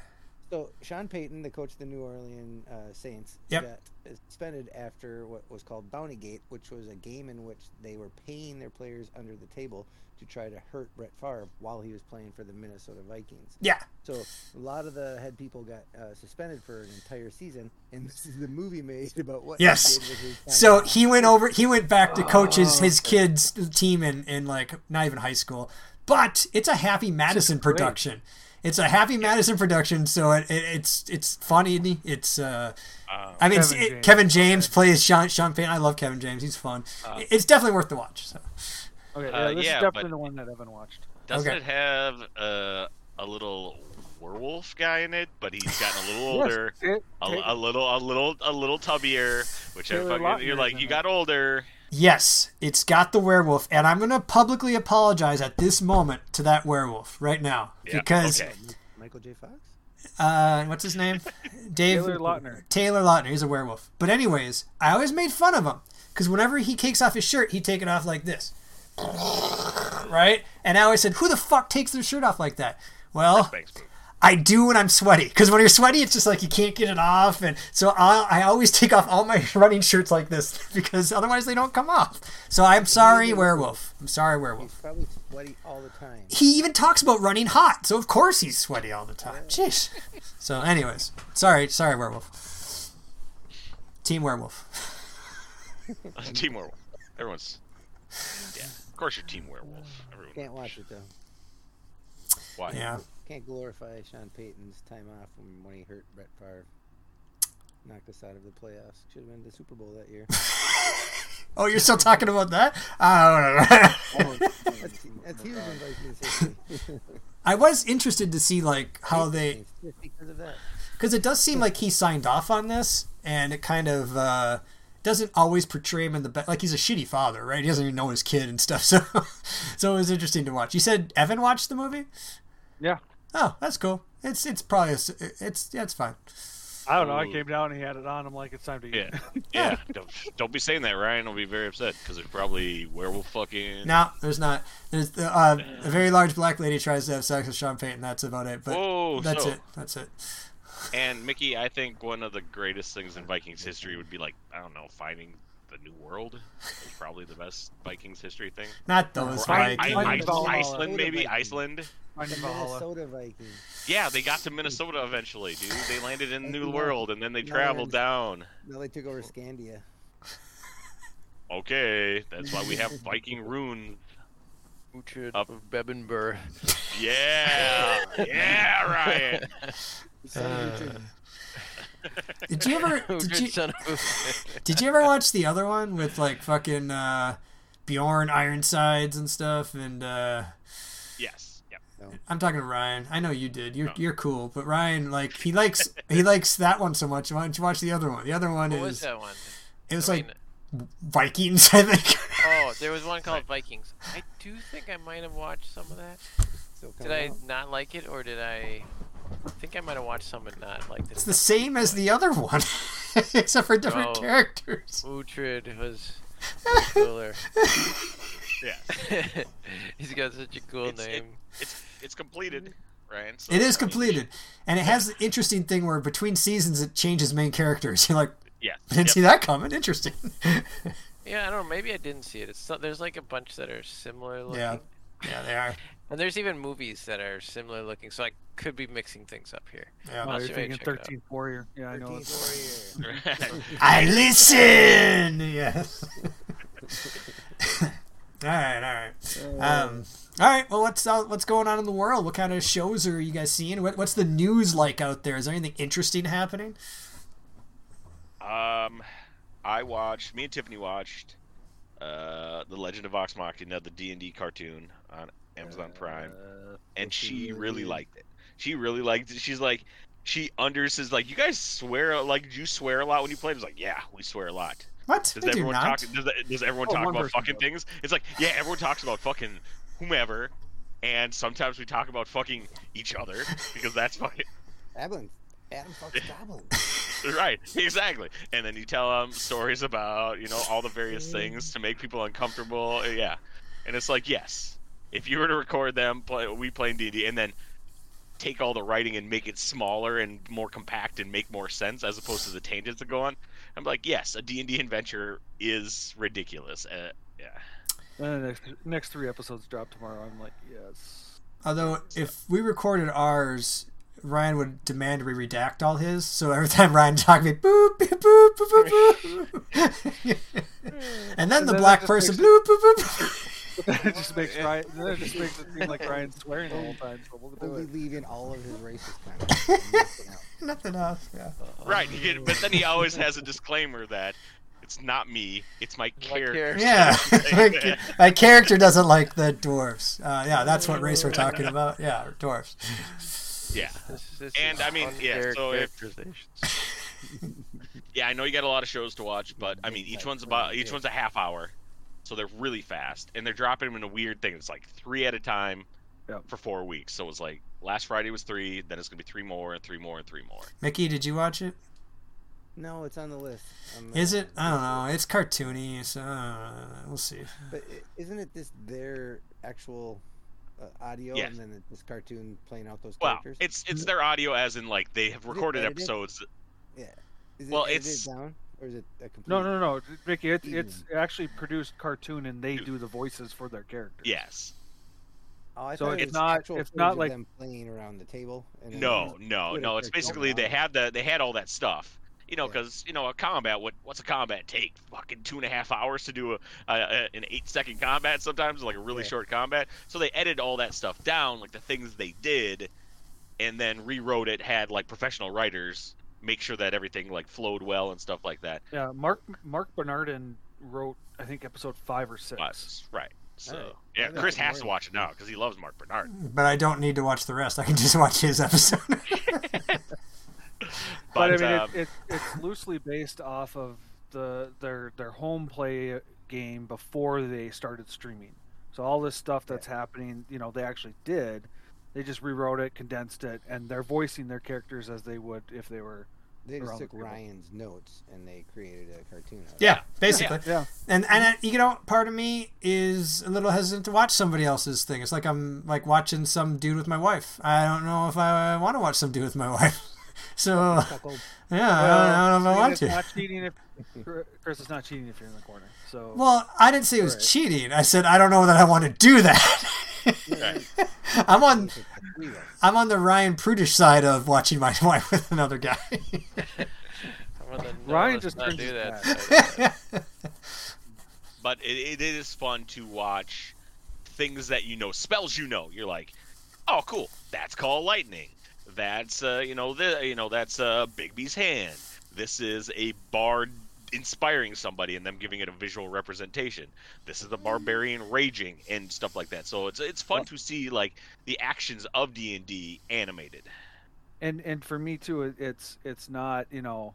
So Sean Payton, the coach of the New Orleans uh, Saints, yep. got suspended after what was called Bounty Gate, which was a game in which they were paying their players under the table to try to hurt Brett Favre while he was playing for the Minnesota Vikings. Yeah. So a lot of the head people got uh, suspended for an entire season, and this is the movie made about what. Yes. He did with his so he went over. He went back to coaches his kids' team in, in like not even high school, but it's a Happy Madison production. It's a Happy Madison production, so it, it, it's it's funny. It's uh, uh, I mean, Kevin, it's, it, James. Kevin James okay. plays Sean Sean Payton. I love Kevin James; he's fun. Uh, it's definitely worth the watch. So. Okay, yeah, uh, this yeah, is definitely the one that I haven't watched. Doesn't okay. it have uh, a little werewolf guy in it, but he's gotten a little older, yes, a, a little, a little, a little tubbier. Which I fucking, you're like, you got older. Yes, it's got the werewolf, and I'm gonna publicly apologize at this moment to that werewolf right now yeah, because okay. Michael J. Fox. Uh, what's his name? Dave Taylor Lautner. Taylor Lautner. He's a werewolf. But anyways, I always made fun of him because whenever he takes off his shirt, he take it off like this. Right? And I always said, who the fuck takes their shirt off like that? Well, I do when I'm sweaty. Because when you're sweaty, it's just like you can't get it off. And so I'll, I always take off all my running shirts like this because otherwise they don't come off. So I'm sorry, werewolf. I'm sorry, werewolf. He's probably sweaty all the time. He even talks about running hot. So of course he's sweaty all the time. Jeez. So anyways, sorry, sorry, werewolf. Team werewolf. Team werewolf. Everyone's... Yeah. Of course you're Team Werewolf. Everyone can't watch it, though. Why? Yeah. Can't glorify Sean Payton's time off when, when he hurt Brett Favre. Knocked us out of the playoffs. Should have won the Super Bowl that year. Oh, you're still talking about that? I don't know. That's huge in Vikings history. I was interested to see, like, how they... Because of that. Because it does seem like he signed off on this, and it kind of... Uh, doesn't always portray him in the best, like he's a shitty father, right? He doesn't even know his kid and stuff, so so it was interesting to watch. You said Evan watched the movie? Yeah. Oh, that's cool. It's it's probably a, it's yeah, it's fine. I don't know. Ooh. I came down and he had it on. I'm like, it's time to eat. Yeah, yeah. don't, don't be saying that, Ryan. I'll be very upset because there's probably werewolf fucking. No, there's not. There's the, uh, a very large black lady tries to have sex with Sean Payton. That's about it. But Whoa, that's so... it. That's it. And Mickey, I think one of the greatest things in Vikings history would be like, I don't know, finding the New World is probably the best Vikings history thing. Not those or Vikings. I, I, I, Iceland, maybe? Iceland? Minnesota Vikings. Yeah, they got to Minnesota eventually, dude. They landed in the New World, and then they traveled down. No, they took over Scandia. Okay, that's why we have Viking runes. Uhtred of Bebenber. Yeah! Yeah, Ryan! Uh, did you ever did you, did you ever watch the other one with like fucking uh, Bjorn Ironsides and stuff and uh, yes yep. No. I'm talking to Ryan. I know you did. You're no. you're cool, but Ryan like he likes he likes that one so much. Why don't you watch the other one? The other one what is was that one? It was I like mean, Vikings, I think. Oh, there was one called Vikings. I do think I might have watched some of that. Did I not like it or did I? I think I might have watched some and not liked it. It's the same as the other one, except for different oh, characters. Uhtred was cooler. Yeah, he's got such a cool it's, name. It, it's it's completed, Ryan. So it is completed, and it has the interesting thing where between seasons it changes main characters. You're like, yeah, didn't yep. see that coming. Interesting. Yeah, I don't know. Maybe I didn't see it. It's not, there's like a bunch that are similar looking. Yeah, yeah, they are. And there's even movies that are similar looking, so I could be mixing things up here. Yeah, oh, you're thinking thirteenth Warrior. Yeah, I know. thirteenth Warrior. I listen. Yes. all right, all right, um, all right. Well, what's uh, what's going on in the world? What kind of shows are you guys seeing? What, what's the news like out there? Is there anything interesting happening? Um, I watched. Me and Tiffany watched uh, The Legend of Vox Machina, the D and D cartoon on Amazon Prime, uh, and she really liked it. She really liked it. She's like, she understands. Like, you guys swear. Like, did you swear a lot when you played? It's like, yeah, we swear a lot. What? Does they everyone do not. talk? Does, does everyone oh, talk about fucking does. things? It's like, yeah, everyone talks about fucking whomever, and sometimes we talk about fucking each other because that's fucking. Adam, Adam fucking goblin. Right, exactly. And then you tell them stories about you know all the various things to make people uncomfortable. Yeah, and it's like yes. If you were to record them, play, we play in D and D, and then take all the writing and make it smaller and more compact and make more sense as opposed to the tangents that go on, I'm like, yes, a D and D adventure is ridiculous. Uh, yeah. And the next, next three episodes drop tomorrow. I'm like, yes. Although, if we recorded ours, Ryan would demand we redact all his, so every time Ryan talked, we'd boop, boop, boop, boop, boop. And then and the then black person, boop, boop, boop. It just makes Ryan. It just makes it seem like Ryan's swearing the whole time. So we'll do it. Leaving all of his racist comments. Nothing else. Nothing else. Yeah. Right. You get, but then he always has a disclaimer that it's not me. It's my character. Yeah. my, my character doesn't like the dwarves. Uh, yeah, that's what race we're talking about. Yeah, dwarves. Yeah. This, this and I mean, yeah, so if, yeah, I know you got a lot of shows to watch, but I mean, each one's about, each one's a half hour. So they're really fast, and they're dropping them in a weird thing. It's like three at a time yep. for four weeks. So it was like last Friday was three, then it's gonna be three more, and three more, and three more. Mickey, did you watch it? No, it's on the list. I'm, Is uh, it? I don't know. It's cartoony, so uh, we'll see. But isn't it this their actual uh, audio, yes. and then this cartoon playing out those well, characters? Well, it's it's their audio, as in like they have recorded it episodes. Yeah. Is it, well, is it's it down. Or is it a complete... No, no, no, Ricky. It, it's actually produced cartoon, and they do the voices for their characters. Yes. Oh, I so it's it not. It's not like them playing around the table. And no, no, no. It's basically they had the they had all that stuff. You know, because yeah. you know a combat. What what's a combat take? Fucking two and a half hours to do a, a, a an eight second combat. Sometimes like a really yeah. short combat. So they edited all that stuff down, like the things they did, and then rewrote it. Had like professional writers. Make sure that everything like flowed well and stuff like that. Yeah, Mark Mark Bernardin wrote I think episode five or six. Five, right. So right. yeah, Chris has to watch it now because he loves Mark Bernardin. But I don't need to watch the rest. I can just watch his episode. but, but I mean, um... it, it, it's loosely based off of the their their home play game before they started streaming. So all this stuff that's yeah. happening, you know, they actually did. They just rewrote it, condensed it, and they're voicing their characters as they would if they were. They just took Ryan's notes and they created a cartoon out of yeah, it. Yeah, basically. Yeah. And and you know, part of me is a little hesitant to watch somebody else's thing. It's like I'm like watching some dude with my wife. I don't know if I want to watch some dude with my wife. So yeah, I don't know if I want to. Not cheating if, Chris is not cheating if you're in the corner. So well, I didn't say it was right. cheating. I said I don't know that I want to do that. I'm on I'm on the Ryan Prudish side of watching my wife with another guy. Ryan just not do that. But it, it is fun to watch things that you know, spells you know. You're like, oh, cool. That's called lightning. That's uh, you know, the you know that's uh, Bigby's hand. This is a bard inspiring somebody and them giving it a visual representation. This is the barbarian raging and stuff like that. So it's it's fun well, to see like the actions of D and D animated. And and for me too, it's it's not, you know,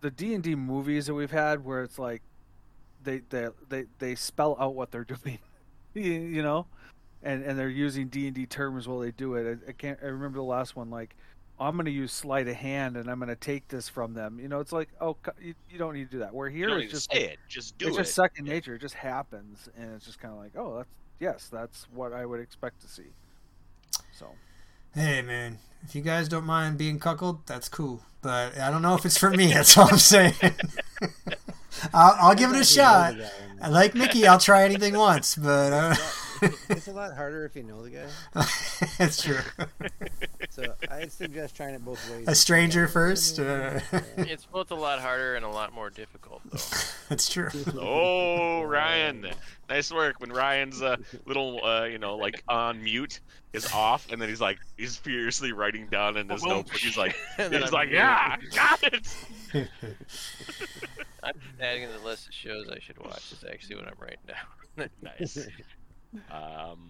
the D and D movies that we've had where it's like they they they, they spell out what they're doing, you know, and and they're using D and D terms while they do it. I, I can't I remember the last one like. I'm going to use sleight of hand, and I'm going to take this from them. You know, it's like, oh, you, you don't need to do that. We're here. It's just say it. Just do it's it. It's just second nature. It just happens, and it's just kind of like, oh, that's yes, that's what I would expect to see. So, hey, man, if you guys don't mind being cuckolded, that's cool. But I don't know if it's for me. That's all I'm saying. I'll, I'll give it a shot. Like Mickey, I'll try anything once, but. Uh... It's a lot harder if you know the guy. That's true. So I suggest trying it both ways. A stranger first? Uh... It's both a lot harder and a lot more difficult, though. That's true. Oh, Ryan. Nice work. When Ryan's uh, little, uh, you know, like on mute is off, and then he's like, he's furiously writing down in his notebook. He's like, he's like, yeah, got it. I'm adding to the list of shows I should watch is actually what I'm writing down. Nice. Um,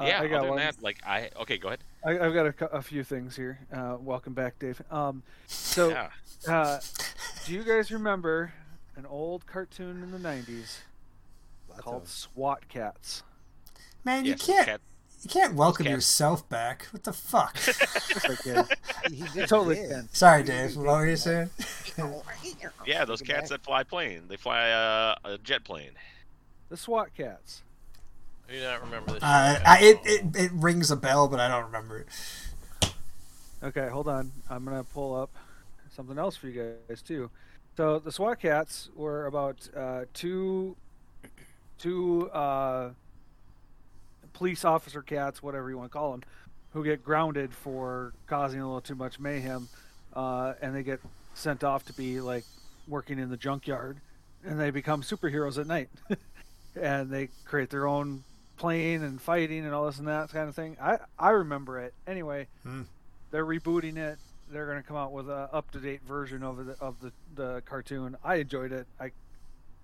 yeah, uh, I got other than that, like I okay, go ahead. I, I've got a, a few things here. Uh, welcome back, Dave. Um, so, yeah. uh, do you guys remember an old cartoon in the nineties called SWAT Kats? Man, yes, you can't cat. you can't welcome yourself back. What the fuck? he he totally. Did. Sorry, Dave. What were you saying? Yeah, those cats that fly plane. They fly uh, a jet plane. The SWAT Kats. I do not remember this. Uh, I, it, it it rings a bell, but I don't remember it. Okay, hold on. I'm going to pull up something else for you guys, too. So the SWAT Kats were about uh, two two uh, police officer cats, whatever you want to call them, who get grounded for causing a little too much mayhem, uh, and they get sent off to be, like, working in the junkyard, and they become superheroes at night. And they create their own... playing and fighting and all this and that kind of thing. I, I remember it. Anyway, hmm. they're rebooting it. They're going to come out with an up-to-date version of the of the, the cartoon. I enjoyed it. I,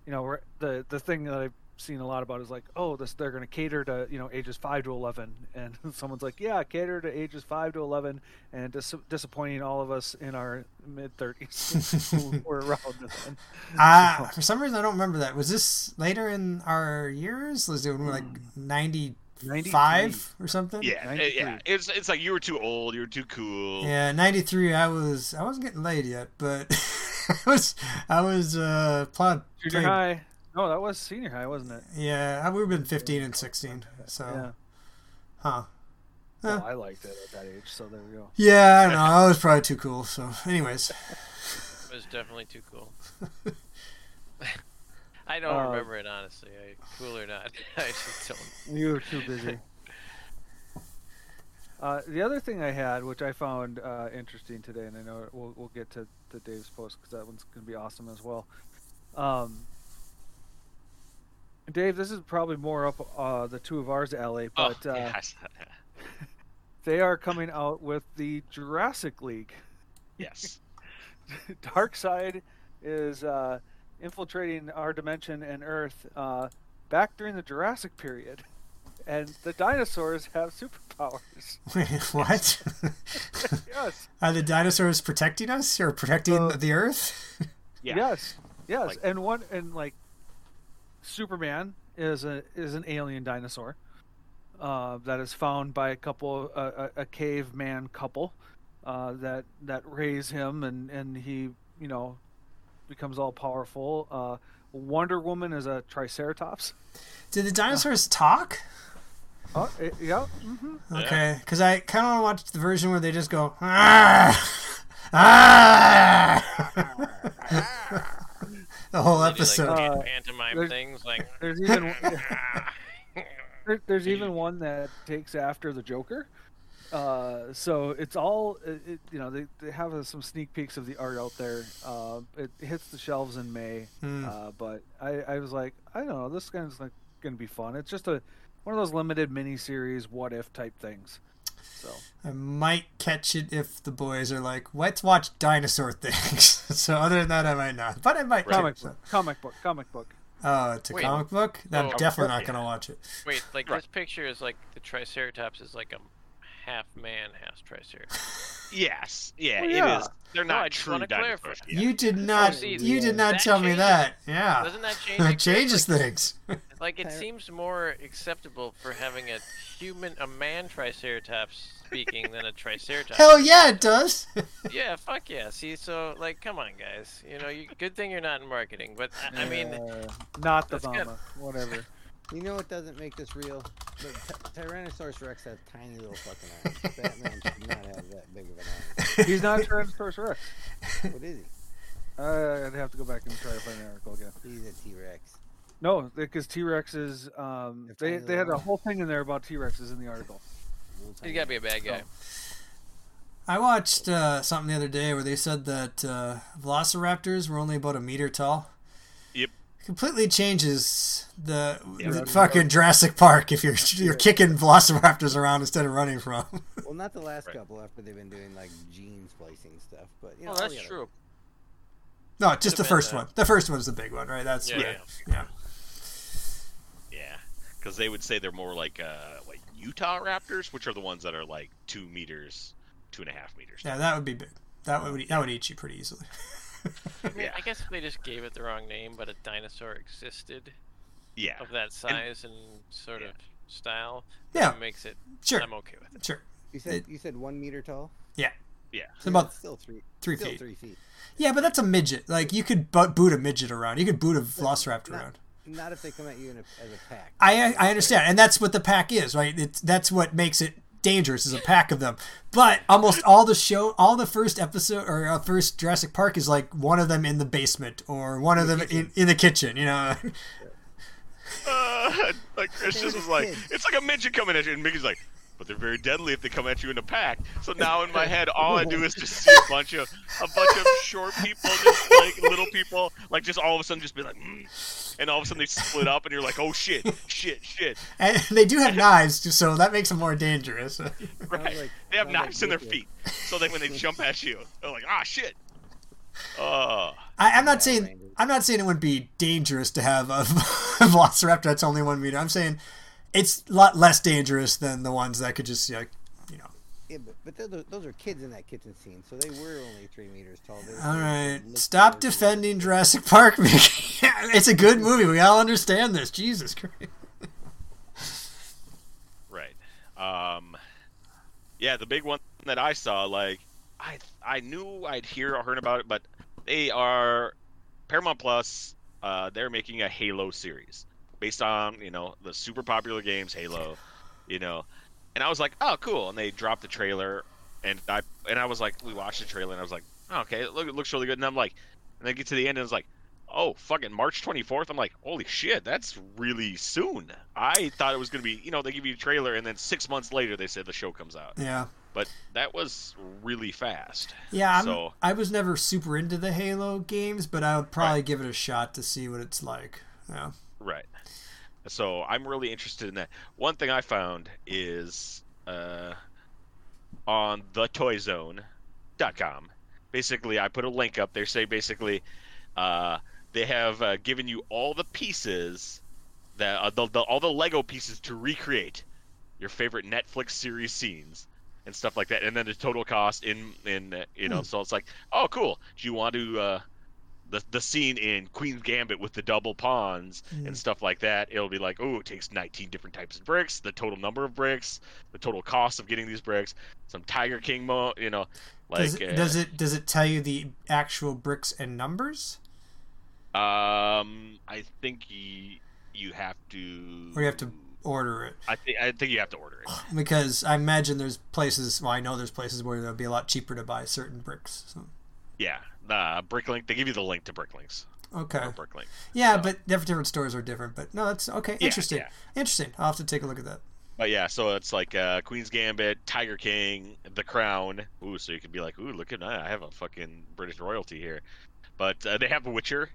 you know, the the thing that I seen a lot about is like, oh, this they're going to cater to, you know, ages five to eleven. And someone's like, yeah, cater to ages five to eleven and dis- disappointing all of us in our mid-thirties who were around then. Uh, so. For some reason, I don't remember that. Was this later in our years? Was it when we were like ninety-five or something? Yeah, yeah. It's it's like you were too old, you were too cool. Yeah, ninety-three, I, was, I wasn't getting laid yet, but I was, I was uh, plod- Junior high. No, that was senior high, wasn't it? Yeah, I would have been fifteen and sixteen, so. Yeah. Huh. Well, I liked it at that age, so there we go. Yeah, I don't know. I was probably too cool, so anyways. It was definitely too cool. I don't uh, remember it, honestly. I, cool or not, I just don't. You were too busy. Uh, the other thing I had, which I found uh, interesting today, and I know we'll, we'll get to, to Dave's post because that one's going to be awesome as well. Um... Dave, this is probably more up uh, the two of ours alley, but oh, yeah, uh, I saw that. They are coming out with the Jurassic League. Yes. Darkseid is uh, infiltrating our dimension and Earth uh, back during the Jurassic period, and the dinosaurs have superpowers. Wait, what? Yes. Are the dinosaurs protecting us or protecting uh, the Earth? Yeah. Yes. Yes, like, and one and like. Superman is a is an alien dinosaur uh, that is found by a couple a, a, a caveman couple uh, that that raise him and, and he you know becomes all powerful. Uh, Wonder Woman is a triceratops. Did the dinosaurs uh, talk? Oh it, yeah. Mm-hmm. Okay, because I kind of want to watch the version where they just go. Argh! Argh! The whole episode. Like, uh, pantomime there's, things like. There's even there, there's even one that takes after the Joker, uh, so it's all it, it, you know. They, they have uh, some sneak peeks of the art out there. Uh, it hits the shelves in May, hmm. uh, but I, I was like, I don't know, this guy's like going to be fun. It's just a one of those limited mini series what if type things. So I might catch it if the boys are like, let's watch dinosaur things. So other than that, I might not. But I might. Right. Comic book, comic book, comic book. Oh, it's a Wait, comic book? No, I'm definitely not going to watch it. Wait, like right. This picture is like the Triceratops is like a half man, half Triceratops. Yes. Yeah, well, yeah, it is. They're not no, true dinosaurs. Yeah. You did not. Oh, see, you did not tell changes, me that. Yeah. Doesn't that change? It changes things. Like it seems more acceptable for having a human, a man Triceratops speaking than a Triceratops. Hell yeah, it does. Yeah, fuck yeah. See, so like, come on, guys. You know, you, good thing you're not in marketing, but I, I mean, uh, not the bomber, whatever. You know what doesn't make this real? T- Tyrannosaurus Rex has tiny little fucking eyes. Batman should not have that big of an eye. He's not Tyrannosaurus Rex. What is he? Uh, I'd have to go back and try to find an article again. He's a T-Rex. No, because T-Rex is... Um, they they had a whole thing in there about T-Rexes in the article. He's got to be a bad guy. So. I watched uh, something the other day where they said that uh, velociraptors were only about a meter tall. Yep. Completely changes the, yeah, the fucking right. Jurassic Park if you're you're yeah. kicking velociraptors around instead of running from them. Well, not the last right. couple after they've been doing like gene splicing stuff, but you know. Well, that's yeah. true. No, just the first that. one. The first one's the big one, right? That's yeah, where, yeah, yeah. Because yeah. they would say they're more like uh like Utah raptors, which are the ones that are like two meters, two and a half meters. Yeah, that would be big. That would that would eat you pretty easily. I mean, yeah. I guess they just gave it the wrong name, but a dinosaur existed yeah. of that size and, and sort yeah. of style. Yeah. That makes it, sure. I'm okay with it. Sure. You said, it, you said one meter tall? Yeah. Yeah. It's about it's still three, three still feet. three feet. Yeah, but that's a midget. Like, you could boot a midget around. You could boot a velociraptor not, around. Not if they come at you in a, as a pack. I I understand. And that's what the pack is, right? It's, that's what makes it dangerous is a pack of them, but almost all the show, all the first episode or first Jurassic Park is like one of them in the basement or one of them in, in the kitchen, you know. Uh, like it's just like it's like a midget coming at you, and Mickey's like, but they're very deadly if they come at you in a pack. So now in my head, all I do is just see a bunch of a bunch of short people, just like little people, like just all of a sudden just be like. Mm. And all of a sudden they split up, and you're like, "Oh shit, shit, shit!" And they do have knives, too, so that makes them more dangerous. Right? Like, they have knives like in their you. feet, so that when they jump at you, they're like, "Ah, shit!" Uh, I, I'm not saying I'm not saying it would be dangerous to have a velociraptor that's only one meter. I'm saying it's a lot less dangerous than the ones that could just, like, you know. Yeah, but, but those, those are kids in that kitchen scene, so they were only three meters tall. They all right. Stop defending tall. Jurassic Park, Mickey. It's a good movie. We all understand this. Jesus Christ. Right. Um, yeah, the big one that I saw, like, I I knew I'd hear or heard about it, but they are Paramount Plus. Uh, they're making a Halo series based on, you know, the super popular games Halo, you know, and I was like, oh, cool. And they dropped the trailer, and I and I was like, we watched the trailer, and I was like, oh, okay, it looks really good. And I'm like, and I get to the end, and it's like, oh, fucking March twenty-fourth. I'm like, holy shit, that's really soon. I thought it was gonna be, you know, they give you a trailer, and then six months later they said the show comes out. Yeah. But that was really fast. Yeah, so, I was never super into the Halo games, but I would probably right. give it a shot to see what it's like. Yeah. Right. So I'm really interested in that. One thing I found is uh, on the toy zone dot com. Basically, I put a link up there. Say basically, uh, they have uh, given you all the pieces, that uh, the, the, all the Lego pieces to recreate your favorite Netflix series scenes. And stuff like that, and then the total cost in in uh, you know, mm. so it's like, oh, cool. Do you want to uh, the the scene in Queen's Gambit with the double pawns mm. and stuff like that? It'll be like, oh, it takes nineteen different types of bricks, the total number of bricks, the total cost of getting these bricks, some Tiger King, mo- you know, like does it, uh, does it does it tell you the actual bricks and numbers? Um, I think you you have to. Or you have to. Order it. I think I think you have to order it because I imagine there's places. Well, I know there's places where it'll be a lot cheaper to buy certain bricks. So. Yeah, the uh, Bricklink. They give you the link to Bricklinks. Okay. Bricklink. Yeah, so. But different stores are different. But no, that's okay. Yeah, interesting. Yeah. Interesting. I'll have to take a look at that. But yeah, so it's like uh, Queen's Gambit, Tiger King, The Crown. Ooh, so you could be like, ooh, look at that. I have a fucking British royalty here. But uh, they have The Witcher.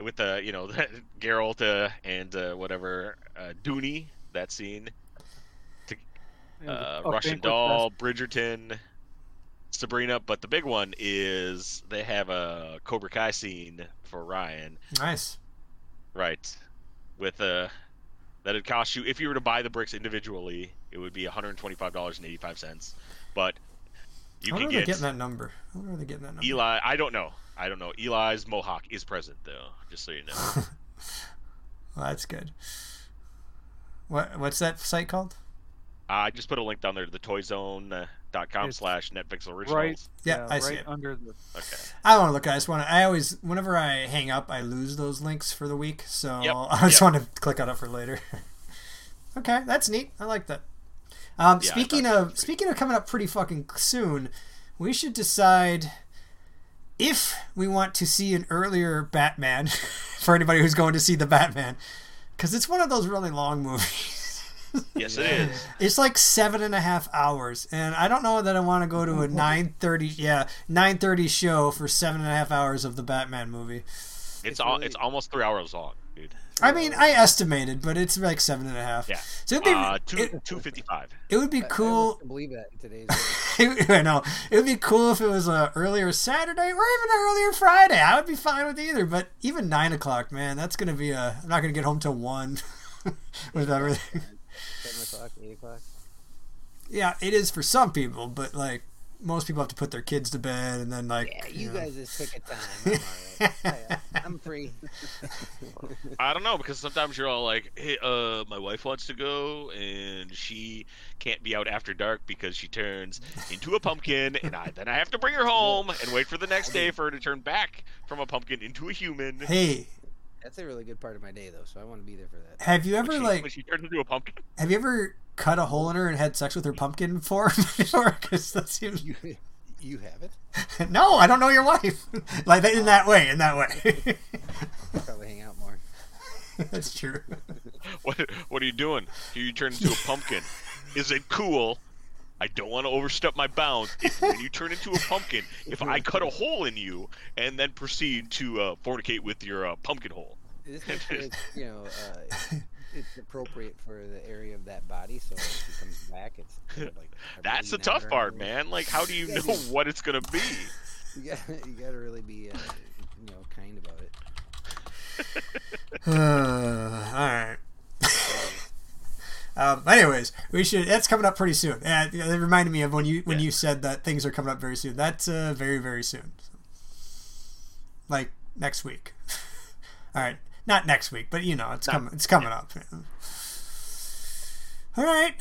With the uh, you know Geralt uh, and uh, whatever uh, Dooney, that scene, to, uh, oh, Russian Doll, Bridgerton, Sabrina, but the big one is they have a Cobra Kai scene for Ryan. Nice, right? With a uh, that would cost you if you were to buy the bricks individually, it would be one hundred twenty-five dollars and eighty-five cents. But you can get that number. I wonder where they're getting that number. Eli, I don't know. I don't know. Eli's mohawk is present, though, just so you know. Well, that's good. What What's that site called? Uh, I just put a link down there to the toyzone dot com slash Netflix Originals. Right, yeah, yeah, I right see it. Under the... Okay. I don't want to look. I just want to. I always, whenever I hang up, I lose those links for the week, so yep. I just yep. want to click on it for later. Okay, that's neat. I like that. Um, yeah, speaking of pretty... speaking of coming up pretty fucking soon, we should decide. If we want to see an earlier Batman, for anybody who's going to see the Batman, because it's one of those really long movies. Yes, it is. It's like seven and a half hours, and I don't know that I want to go to a nine thirty, yeah, nine thirty show for seven and a half hours of the Batman movie. It's it's, all, really... it's almost three hours long, dude. I mean, I estimated, but it's like seven and a half. Yeah. So it'd be uh, two two fifty five. It would be cool. I believe that in today's day. I know. It would be cool if it was a earlier Saturday or even an earlier Friday. I would be fine with either. But even nine o'clock, man, that's gonna be a. I'm not gonna get home till one with everything. Seven o'clock, eight o'clock. Yeah, it is for some people, but like most people have to put their kids to bed and then like. Yeah, you, you know. guys just pick a time. I'm all right. I, uh, I'm free. I don't know, because sometimes you're all like, hey, uh, my wife wants to go, and she can't be out after dark because she turns into a pumpkin, and I then I have to bring her home and wait for the next day for her to turn back from a pumpkin into a human. Hey. That's a really good part of my day, though, so I want to be there for that. Have you ever, when she, like... When she turns into a pumpkin? Have you ever cut a hole in her and had sex with her pumpkin form before? Because that seems... You, you haven't? No, I don't know your wife. Like, in that way, in that way. Probably hang out more. That's true. What What are you doing? Do you turn into a pumpkin? Is it cool? I don't want to overstep my bounds. If, when you turn into a pumpkin, if I cut a hole in you and then proceed to uh, fornicate with your uh, pumpkin hole. This is, you know, uh, it's, it's appropriate for the area of that body. So when she comes back, it's kind of like that's the tough part, anymore. Man. Like, how do you know what it's gonna be? You got you got to really be, uh, you know, kind about it. Uh, Um, anyways, we should. That's coming up pretty soon. And it reminded me of when you when yeah. you said that things are coming up very soon. That's uh, very very soon, like next week. All right, not next week, but you know it's no. coming. It's coming yeah. up. All right,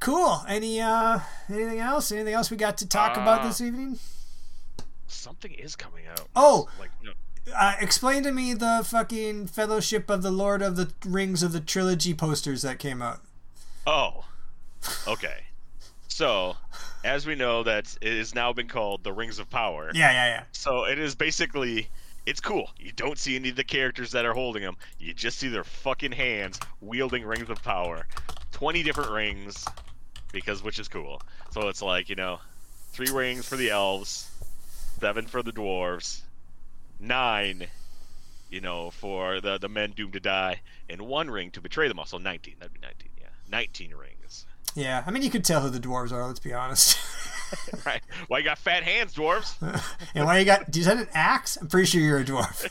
cool. Any uh, anything else? Anything else we got to talk uh, about this evening? Something is coming out. Oh, like, no. uh, explain to me the fucking Fellowship of the Lord of the Rings of the Trilogy posters that came out. Oh, okay. So, as we know, that it has now been called the Rings of Power. Yeah, yeah, yeah. So it is basically. It's cool. You don't see any of the characters that are holding them. You just see their fucking hands wielding rings of power. twenty different rings, because which is cool. So it's like, you know, three rings for the elves, seven for the dwarves, nine, you know, for the, the men doomed to die, and one ring to betray them all. So nineteen. That'd be nineteen, yeah. nineteen rings. Yeah, I mean, you could tell who the dwarves are, let's be honest. Right. Why you got fat hands, dwarves? And why you got... Is that an axe? I'm pretty sure you're a dwarf.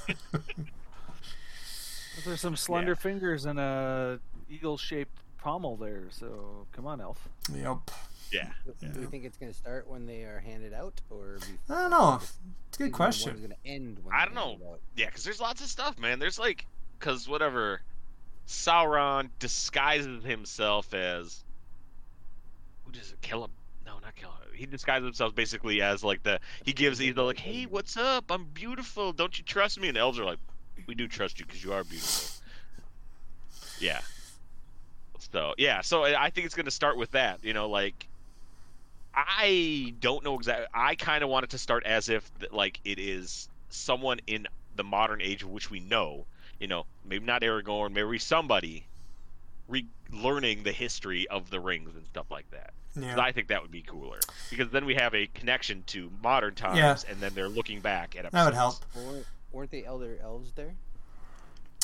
There's some slender yeah. fingers and a eagle-shaped pommel there, so come on, elf. Yep. Yeah. yeah. Do you think it's going to start when they are handed out, or... I don't know. It's a good question. When one's gonna end when I don't know. Out. Yeah, because there's lots of stuff, man. There's, like... Because, whatever, Sauron disguises himself as... Who does it kill him? No, not kill him. He disguises himself basically as like the he gives either like, hey, what's up? I'm beautiful. Don't you trust me? And the elves are like, we do trust you because you are beautiful. Yeah. So yeah, so I think it's gonna start with that. You know, like I don't know exactly. I kind of want it to start as if like it is someone in the modern age, which we know. You know, maybe not Aragorn, maybe somebody. Relearning the history of the rings and stuff like that. Yeah. I think that would be cooler because then we have a connection to modern times, yeah. and then they're looking back at episodes. That would help. Or, weren't the elder elves there?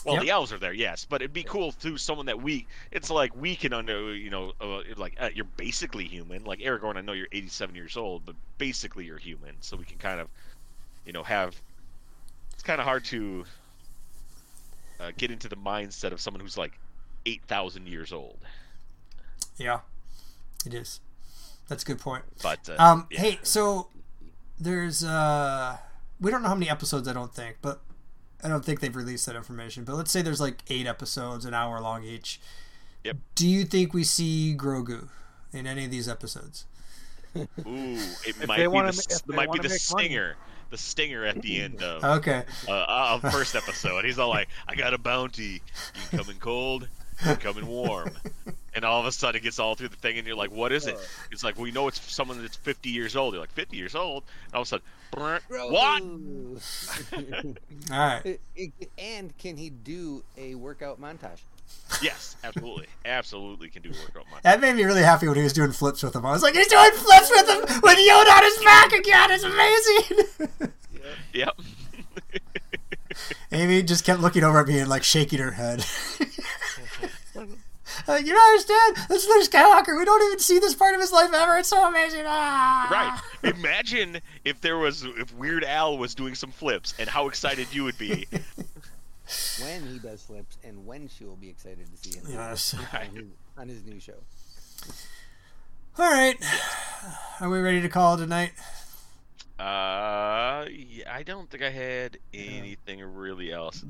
Well, yep. the elves are there, yes, but it'd be cool to someone that we. It's like we can under, you know, uh, like uh, you're basically human. Like Aragorn, I know you're eighty-seven years old, but basically you're human, so we can kind of, you know, have. It's kind of hard to uh, get into the mindset of someone who's like. eight thousand years old. Yeah, it is. That's a good point. But uh, um, yeah. hey, so there's uh, we don't know how many episodes. I don't think, but I don't think they've released that information. But let's say there's like eight episodes, an hour long each. Yep. Do you think we see Grogu in any of these episodes? Ooh, it might be the, ma- might be the stinger. Money. The stinger at the end of okay uh, uh, first episode. He's all like, "I got a bounty. You coming cold?" Coming warm, and all of a sudden it gets all through the thing, and you're like, "What is it?" It's like, "Well, you know, it's someone that's fifty years old." You're like, "fifty years old?" And all of a sudden, Brr, what? All right. And can he do a workout montage? Yes, absolutely, absolutely can do a workout montage. That made me really happy when he was doing flips with him. I was like, "He's doing flips with him with Yoda on his back again! It's amazing!" Yep. yep. Amy just kept looking over at me and like shaking her head. Like, you don't understand. This is Luke Skywalker. We don't even see this part of his life ever. It's so amazing. Ah! Right. Imagine if there was if Weird Al was doing some flips, and how excited you would be. When he does flips, and when she will be excited to see him. Yes. Right. On, his, on his new show. All right. Are we ready to call tonight? Uh, yeah, I don't think I had anything yeah. really else.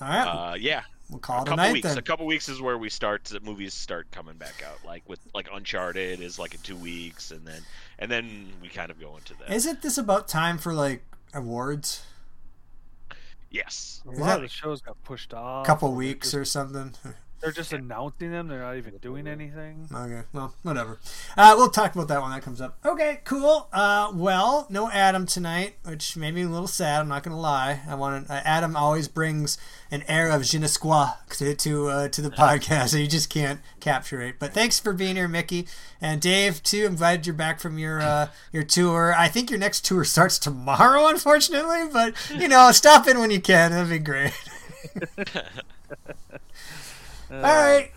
All right. Uh, yeah. We'll call it a couple night, weeks. Then. A couple weeks is where we start. The movies start coming back out, like with like Uncharted is like in two weeks, and then and then we kind of go into that. Isn't this about time for like awards? Yes, a lot of the shows got pushed off. A couple weeks just, or something. They're just announcing them. They're not even doing anything. Okay, well, whatever. Uh, we'll talk about that when that comes up. Okay, cool. Uh, well, no Adam tonight, which made me a little sad. I'm not gonna lie. I want uh, Adam always brings an air of je ne sais quoi to to, uh, to the podcast, so you just can't capture it. But thanks for being here, Mickey and Dave too. I'm glad you're back from your uh, your tour. I think your next tour starts tomorrow, unfortunately. But you know, stop in when you can. That'd be great. Uh, all right,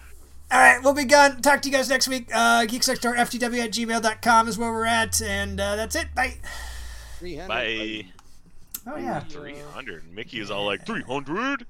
all right. We'll be gone. Talk to you guys next week. Uh, Geeks Next Door, F T W at gmail dot com is where we're at, and uh, that's it. Bye. three hundred. Bye. Oh yeah. three hundred. Mickey is all like three hundred.